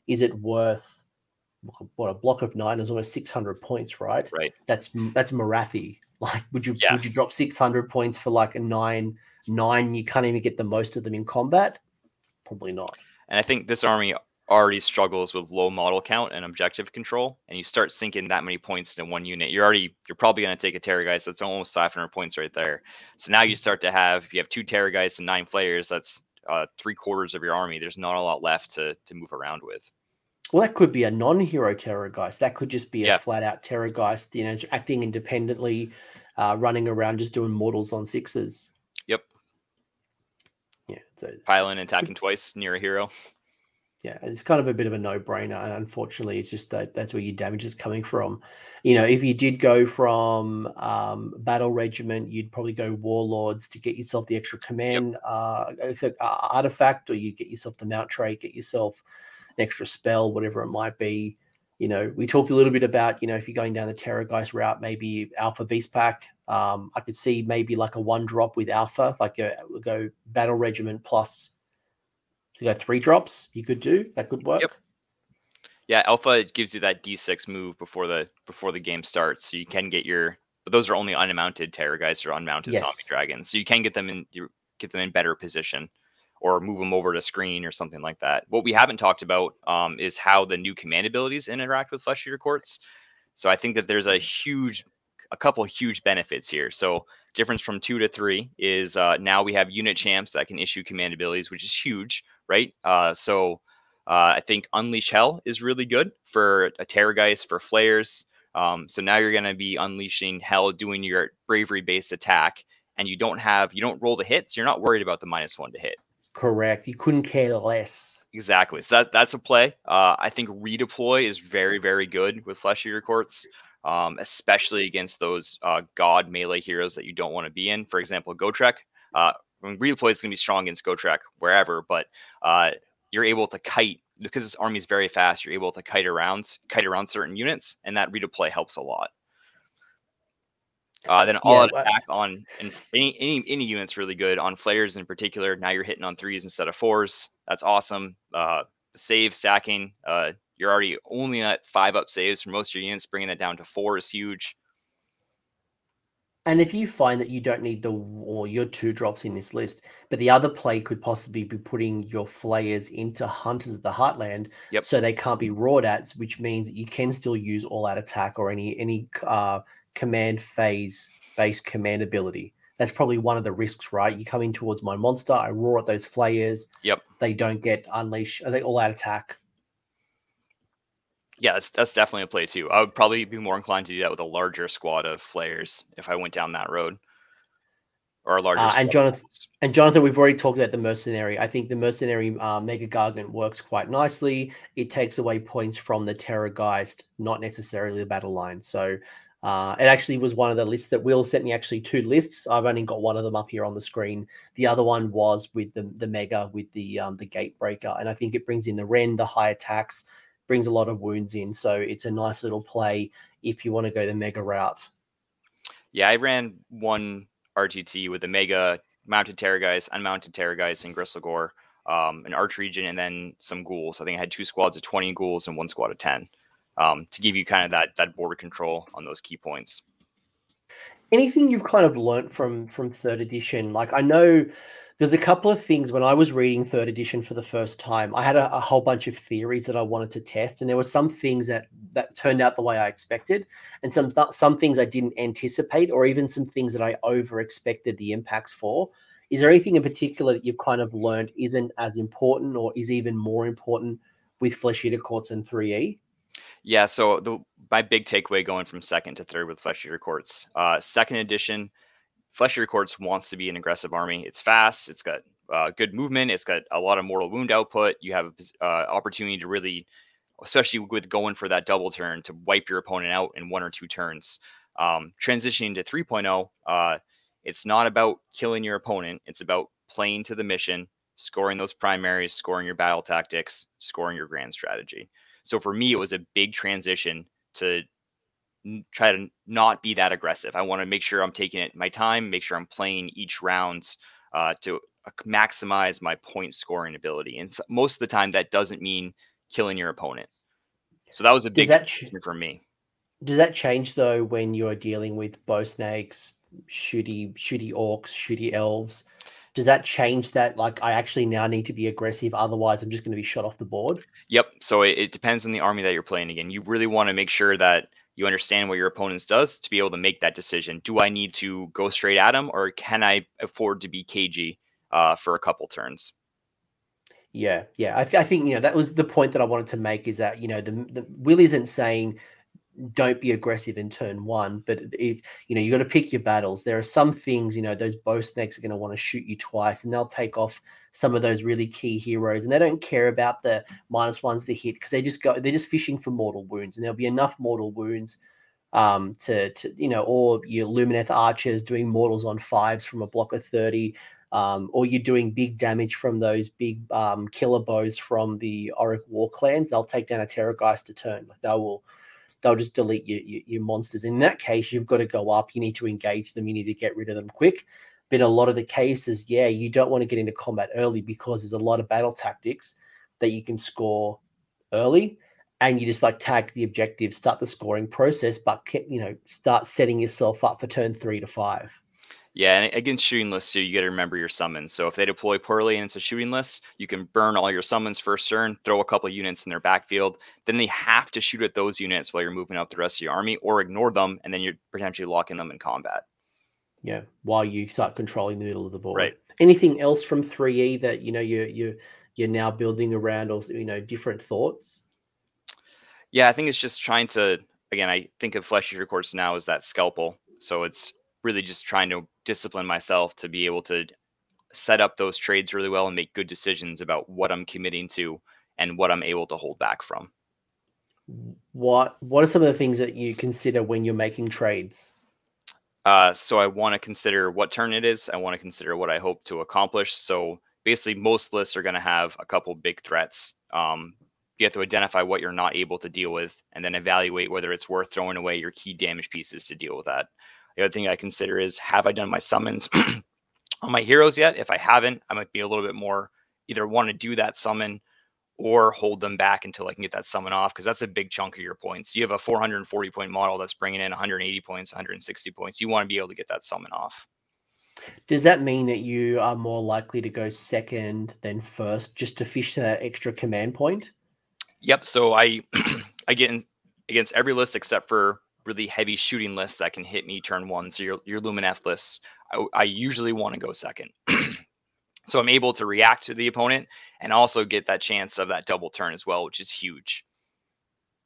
Is it worth a block of 9 is almost 600 points, right? Right. That's Marathi. Like, would you drop 600 points for like a 9? You can't even get the most of them in combat. Probably not. And I think this army already struggles with low model count and objective control. And you start sinking that many points into one unit, you're probably going to take a Terrorgeist. That's almost 500 points right there. So now you start to have, if you have 2 Terrorgeists and 9 Flayers, that's 3/4 of your army. There's not a lot left to move around with. Well, that could be a non-hero Terrorgeist. That could just be a flat-out Terrorgeist, acting independently, running around, just doing mortals on 6s. Yep. Yeah. So pile in, attacking twice near a hero. Yeah, it's kind of a bit of a no-brainer, and unfortunately, it's just that's where your damage is coming from. If you did go from Battle Regiment, you'd probably go Warlords to get yourself the extra command artifact, or you get yourself the Mount Trait, get yourself extra spell, whatever it might be. We talked a little bit about, if you're going down the Terrorgeist route, maybe Alpha Beast Pack. I could see maybe like a 1-drop with Alpha, like we'll go Battle Regiment plus, you go 3 drops. You could do that. Could work. Yep. Yeah, Alpha gives you that D6 move before the game starts, so you can get but those are only unmounted Terrorgeists or unmounted zombie dragons, so you can get them in better position. Or move them over to screen or something like that. What we haven't talked about is how the new command abilities interact with Flesh Eater Courts. So I think that there's a couple huge benefits here. So difference from 2 to 3 is now we have unit champs that can issue command abilities, which is huge, right? I think Unleash Hell is really good for a Terrorgeist, for Flayers. So now you're going to be unleashing Hell, doing your bravery-based attack, and you don't roll the hits. You're not worried about the -1 to hit. Correct. You couldn't care less. Exactly. So that's a play. I think redeploy is very, very good with Flesh Eater Courts, especially against those god melee heroes that you don't want to be in. For example, Gotrek. Redeploy is going to be strong against Gotrek wherever, but you're able to kite because this army is very fast. You're able to kite around certain units, and that redeploy helps a lot. Then all-out attack on any unit's really good. On Flayers in particular, now you're hitting on 3s instead of 4s. That's awesome. Save stacking. You're already only at 5 up saves for most of your units. Bringing that down to 4 is huge. And if you find that you don't need your two drops in this list, but the other play could possibly be putting your flayers into Hunters of the Heartland, so they can't be roared at, which means that you can still use all-out attack or any command phase-based command ability. That's probably one of the risks, right? You come in towards my monster, I roar at those flayers. Yep. They don't get unleash. Are they all-out attack? Yeah, that's definitely a play too. I would probably be more inclined to do that with a larger squad of flayers if I went down that road. Or a larger squad. And Jonathan, we've already talked about the mercenary. I think the mercenary Mega Gargant works quite nicely. It takes away points from the Terrorgeist, not necessarily the battle line. So it actually was one of the lists that Will sent me, actually two lists. I've only got one of them up here on the screen. The other one was with the Mega, with the Gatebreaker. And I think it brings in the Ren, the high attacks, brings a lot of wounds in, so it's a nice little play if you want to go the Mega route. Yeah, I ran one RTT with the Mega, Mounted Terrorgeist, Unmounted Terrorgeist, and Gristlegore, an Arch Region, and then some Ghouls. I think I had two squads of 20 Ghouls and one squad of 10 to give you kind of that border control on those key points. Anything you've kind of learnt from 3rd edition? Like, I know there's a couple of things when I was reading 3rd edition for the first time, I had a whole bunch of theories that I wanted to test, and there were some things that turned out the way I expected, and some things I didn't anticipate, or even some things that I over-expected the impacts for. Is there anything in particular that you've kind of learned isn't as important or is even more important with Flesh Eater Courts and 3E? Yeah, so my big takeaway going from 2nd to 3rd with Flesh Eater Courts, 2nd edition, Flesh Eater Courts wants to be an aggressive army. It's fast. It's got good movement. It's got a lot of mortal wound output. You have opportunity to really, especially with going for that double turn, to wipe your opponent out in one or two turns. Transitioning to 3.0, it's not about killing your opponent. It's about playing to the mission, scoring those primaries, scoring your battle tactics, scoring your grand strategy. So for me, it was a big transition to try to not be that aggressive. I want to make sure I'm taking it my time, make sure I'm playing each round to maximize my point scoring ability. And so most of the time that doesn't mean killing your opponent. So that was a big thing for me. Does that change though, when you're dealing with bow snakes, shooty orcs, shooty elves? Does that change that? Like, I actually now need to be aggressive. Otherwise, I'm just going to be shot off the board. Yep. So it depends on the army that you're playing again. You really want to make sure that you understand what your opponent's does to be able to make that decision. Do I need to go straight at him, or can I afford to be cagey for a couple turns? Yeah. I think, that was the point that I wanted to make, is that, the Will isn't saying don't be aggressive in turn one, but if, you got to pick your battles. There are some things, those bow snakes are going to want to shoot you twice, and they'll take off some of those really key heroes, and they don't care about the -1s to hit, because they're just fishing for mortal wounds, and there'll be enough mortal wounds or your Lumineth archers doing mortals on 5s from a block of 30, or you're doing big damage from those big killer bows from the Auric War clans. They'll take down a Terrorgeist a turn. They'll just delete your monsters. In that case, you've got to go up. You need to engage them. You need to get rid of them quick. But in a lot of the cases, you don't want to get into combat early, because there's a lot of battle tactics that you can score early, and you just tag the objective, start the scoring process, but start setting yourself up for turn 3 to 5. Yeah, and against shooting lists too, you got to remember your summons. So if they deploy poorly and it's a shooting list, you can burn all your summons first turn, throw a couple units in their backfield. Then they have to shoot at those units while you're moving up the rest of your army, or ignore them, and then you're potentially locking them in combat. Yeah, while you start controlling the middle of the board. Right. Anything else from 3E that you're now building around, or different thoughts? Yeah, I think it's just trying to, again, I think of Flesh Eater Courts now as that scalpel. So it's really just trying to discipline myself to be able to set up those trades really well and make good decisions about what I'm committing to and what I'm able to hold back from. What are some of the things that you consider when you're making trades? So I want to consider what turn it is. I want to consider what I hope to accomplish. So basically most lists are going to have a couple big threats. You have to identify what you're not able to deal with, and then evaluate whether it's worth throwing away your key damage pieces to deal with that. The other thing I consider is, have I done my summons on my heroes yet? If I haven't, I might be a little bit more either want to do that summon or hold them back until I can get that summon off, because that's a big chunk of your points. You have a 440 point model that's bringing in 180 points, 160 points. You want to be able to get that summon off. Does that mean that you are more likely to go second than first just to fish that extra command point? Yep. So I get in against every list except for really heavy shooting lists that can hit me turn one. So your Lumineth lists, I usually want to go second. So I'm able to react to the opponent and also get that chance of that double turn as well, which is huge.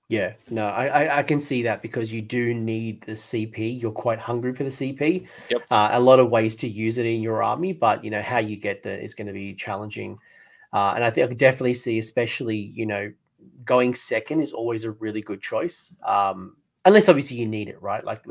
Yeah, no, I can see that, because you do need the CP. You're quite hungry for the CP. Yep. A lot of ways to use it in your army, but, you know, how you get that is going to be challenging. And I think I could definitely see, especially, you know, going second is always a really good choice. Unless obviously you need it, right? Like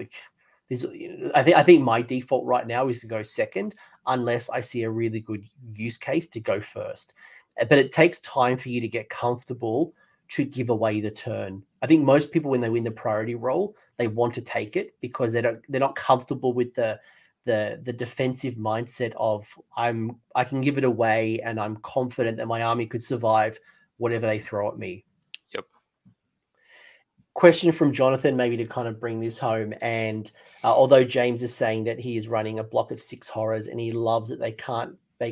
I think my default right now is to go second unless I see a really good use case to go first. But it takes time for you to get comfortable to give away the turn. I think most people, when they win the priority role, they want to take it because they're not comfortable with the defensive mindset of I can give it away and I'm confident that my army could survive whatever they throw at me. Yep. Question from Jonathan, maybe to kind of bring this home. And although James is saying that he is running a block of 6 horrors and he loves that they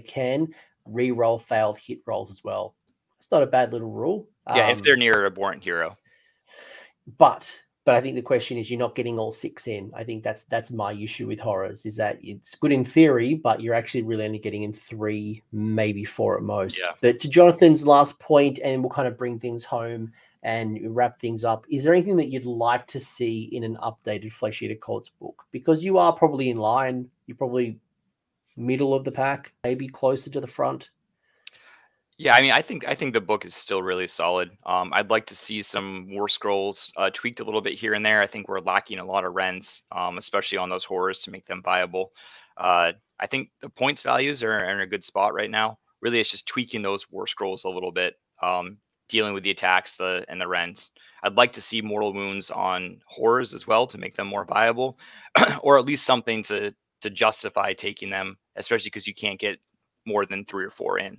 can re-roll failed hit rolls as well. It's not a bad little rule. Yeah, if they're near an abhorrent hero. But I think the question is, you're not getting all 6 in. I think that's my issue with horrors, is that it's good in theory, but you're actually really only getting in 3, maybe 4 at most. Yeah. But to Jonathan's last point, and we'll kind of bring things home and wrap things up, is there anything that you'd like to see in an updated Flesh Eater Cults book? Because you are probably in line. You're probably middle of the pack, maybe closer to the front. Yeah, I mean, I think the book is still really solid. I'd like to see some War Scrolls tweaked a little bit here and there. I think we're lacking a lot of rents, especially on those horrors, to make them viable. I think the points values are in a good spot right now. Really, it's just tweaking those War Scrolls a little bit, dealing with the attacks and the rents. I'd like to see mortal wounds on horrors as well to make them more viable, or at least something to justify taking them, especially because you can't get more than 3 or 4 in.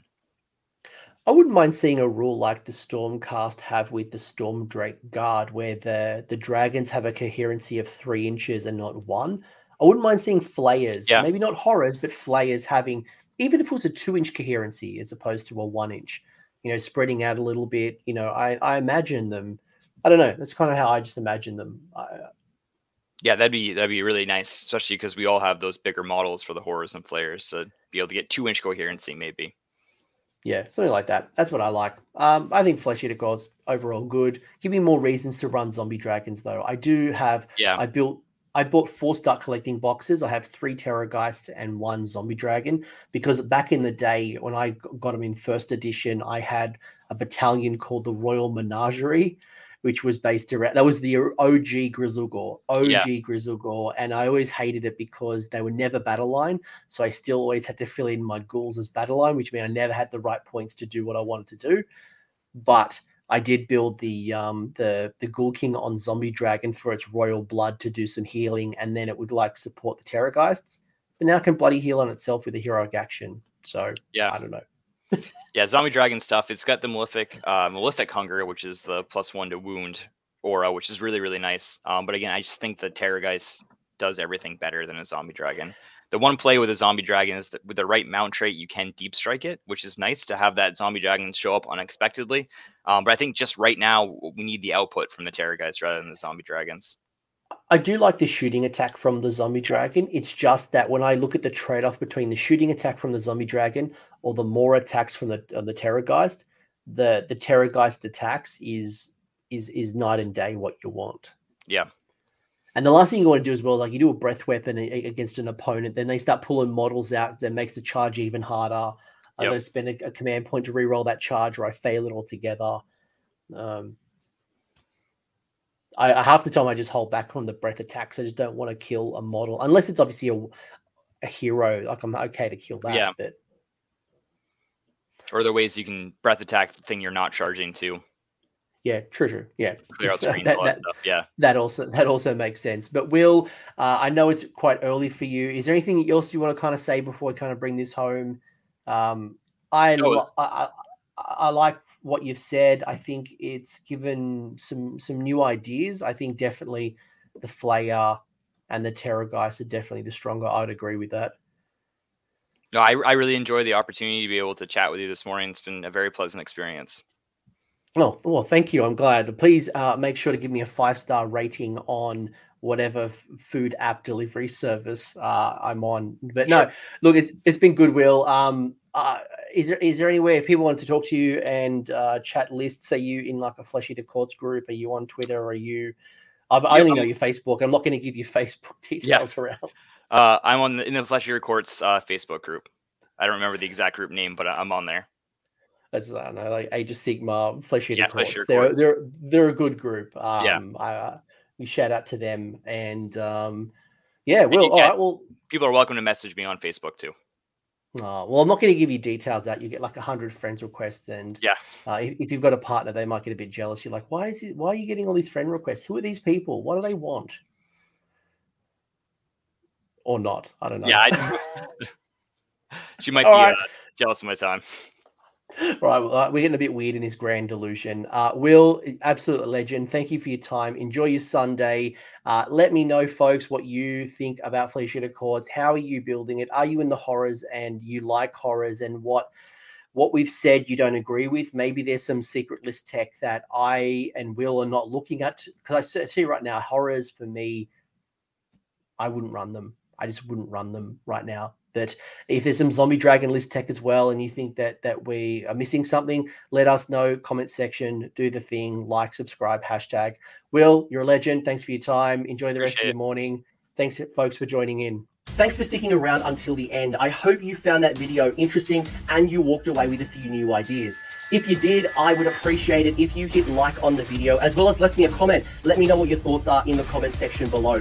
I wouldn't mind seeing a rule like the Stormcast have with the Stormdrake Guard, where the dragons have a coherency of 3 inches and not 1. I wouldn't mind seeing flayers, yeah. Maybe not horrors, but flayers having, even if it was a 2-inch coherency as opposed to a 1-inch, you know, spreading out a little bit. You know, I imagine them. I don't know. That's kind of how I just imagine them. Yeah, that'd be really nice, especially because we all have those bigger models for the horrors and flayers, so be able to get 2-inch coherency maybe. Yeah, something like that. That's what I like. I think Flesh Eater Cults overall good. Give me more reasons to run zombie dragons, though. I do have. Yeah. I bought 4 Start Collecting boxes. I have 3 Terrorgeists and 1 zombie dragon, because back in the day when I got them in first edition, I had a battalion called the Royal Menagerie, which was based around, that was the OG Grizzlegore. And I always hated it because they were never battle line. So I still always had to fill in my ghouls as battle line, which meant I never had the right points to do what I wanted to do. But I did build the Ghoul King on Zombie Dragon for its royal blood to do some healing, and then it would like support the Terrorgeists. But now it can bloody heal on itself with a heroic action. So yeah. I don't know. Yeah, zombie dragon stuff. It's got the Malefic Hunger, which is the +1 to wound aura, which is really, really nice. But again, I just think the Terrorgeist does everything better than a zombie dragon. The one play with a zombie dragon is that with the right mount trait, you can deep strike it, which is nice to have that zombie dragon show up unexpectedly. But I think just right now, we need the output from the Terrorgeist rather than the zombie dragons. I do like the shooting attack from the zombie dragon. It's just that when I look at the trade-off between the shooting attack from the zombie dragon or the more attacks from the Terrorgeist, the Terrorgeist attacks is night and day what you want. Yeah. And the last thing you want to do as well, like you do a breath weapon against an opponent, then they start pulling models out that makes the charge even harder. I'm going to spend a command point to reroll that charge, or I fail it altogether. I half the time I just hold back on the breath attacks. I just don't want to kill a model unless it's obviously a hero. Like I'm okay to kill that. Yeah. But... Or there are ways you can breath attack the thing you're not charging to. Yeah, true. Yeah, clear out screens, all that stuff. Yeah, that also makes sense. But Will, I know it's quite early for you. Is there anything else you want to kind of say before we kind of bring this home? I. I like what you've said. I think it's given some new ideas. I think definitely the Flayer and the Terrorgeist are definitely the stronger. I would agree with that. No, I really enjoy the opportunity to be able to chat with you this morning. It's been a very pleasant experience. Oh, well, thank you. I'm glad. Please make sure to give me a 5-star rating on whatever food app delivery service I'm on. But no, sure. Look, it's been good, Will. Is there any way if people want to talk to you and chat lists? Are you in like a Flesh Eater Courts group? Are you on Twitter? Are you? I only know your Facebook. I'm not going to give you Facebook details around. I'm in the Flesh Eater Courts Facebook group. I don't remember the exact group name, but I'm on there. As I don't know, like Age of Sigma, Flesh Eater Courts. They're a good group. We shout out to them, and Will. All right, well, people are welcome to message me on Facebook too. Well, I'm not going to give you details out. You get like 100 friends requests, and if you've got a partner, they might get a bit jealous. You're like, why are you getting all these friend requests? Who are these people? What do they want? Or not? I don't know. Yeah, she might be jealous of my time. Right, well, we're getting a bit weird in this grand delusion. Will, absolute legend. Thank you for your time. Enjoy your Sunday. Let me know, folks, what you think about Flesh Eater Courts. How are you building it? Are you in the horrors and you like horrors? And what we've said you don't agree with? Maybe there's some secret list tech that I and Will are not looking at. Because I see right now, horrors for me, I wouldn't run them. I just wouldn't run them right now. But if there's some zombie dragon list tech as well and you think that we are missing something, let us know. Comment section, do the thing, like, subscribe, hashtag. Will, you're a legend. Thanks for your time. Enjoy the rest of your morning. Thanks, folks, for joining in. Thanks for sticking around until the end. I hope you found that video interesting and you walked away with a few new ideas. If you did, I would appreciate it if you hit like on the video, as well as left me a comment. Let me know what your thoughts are in the comment section below.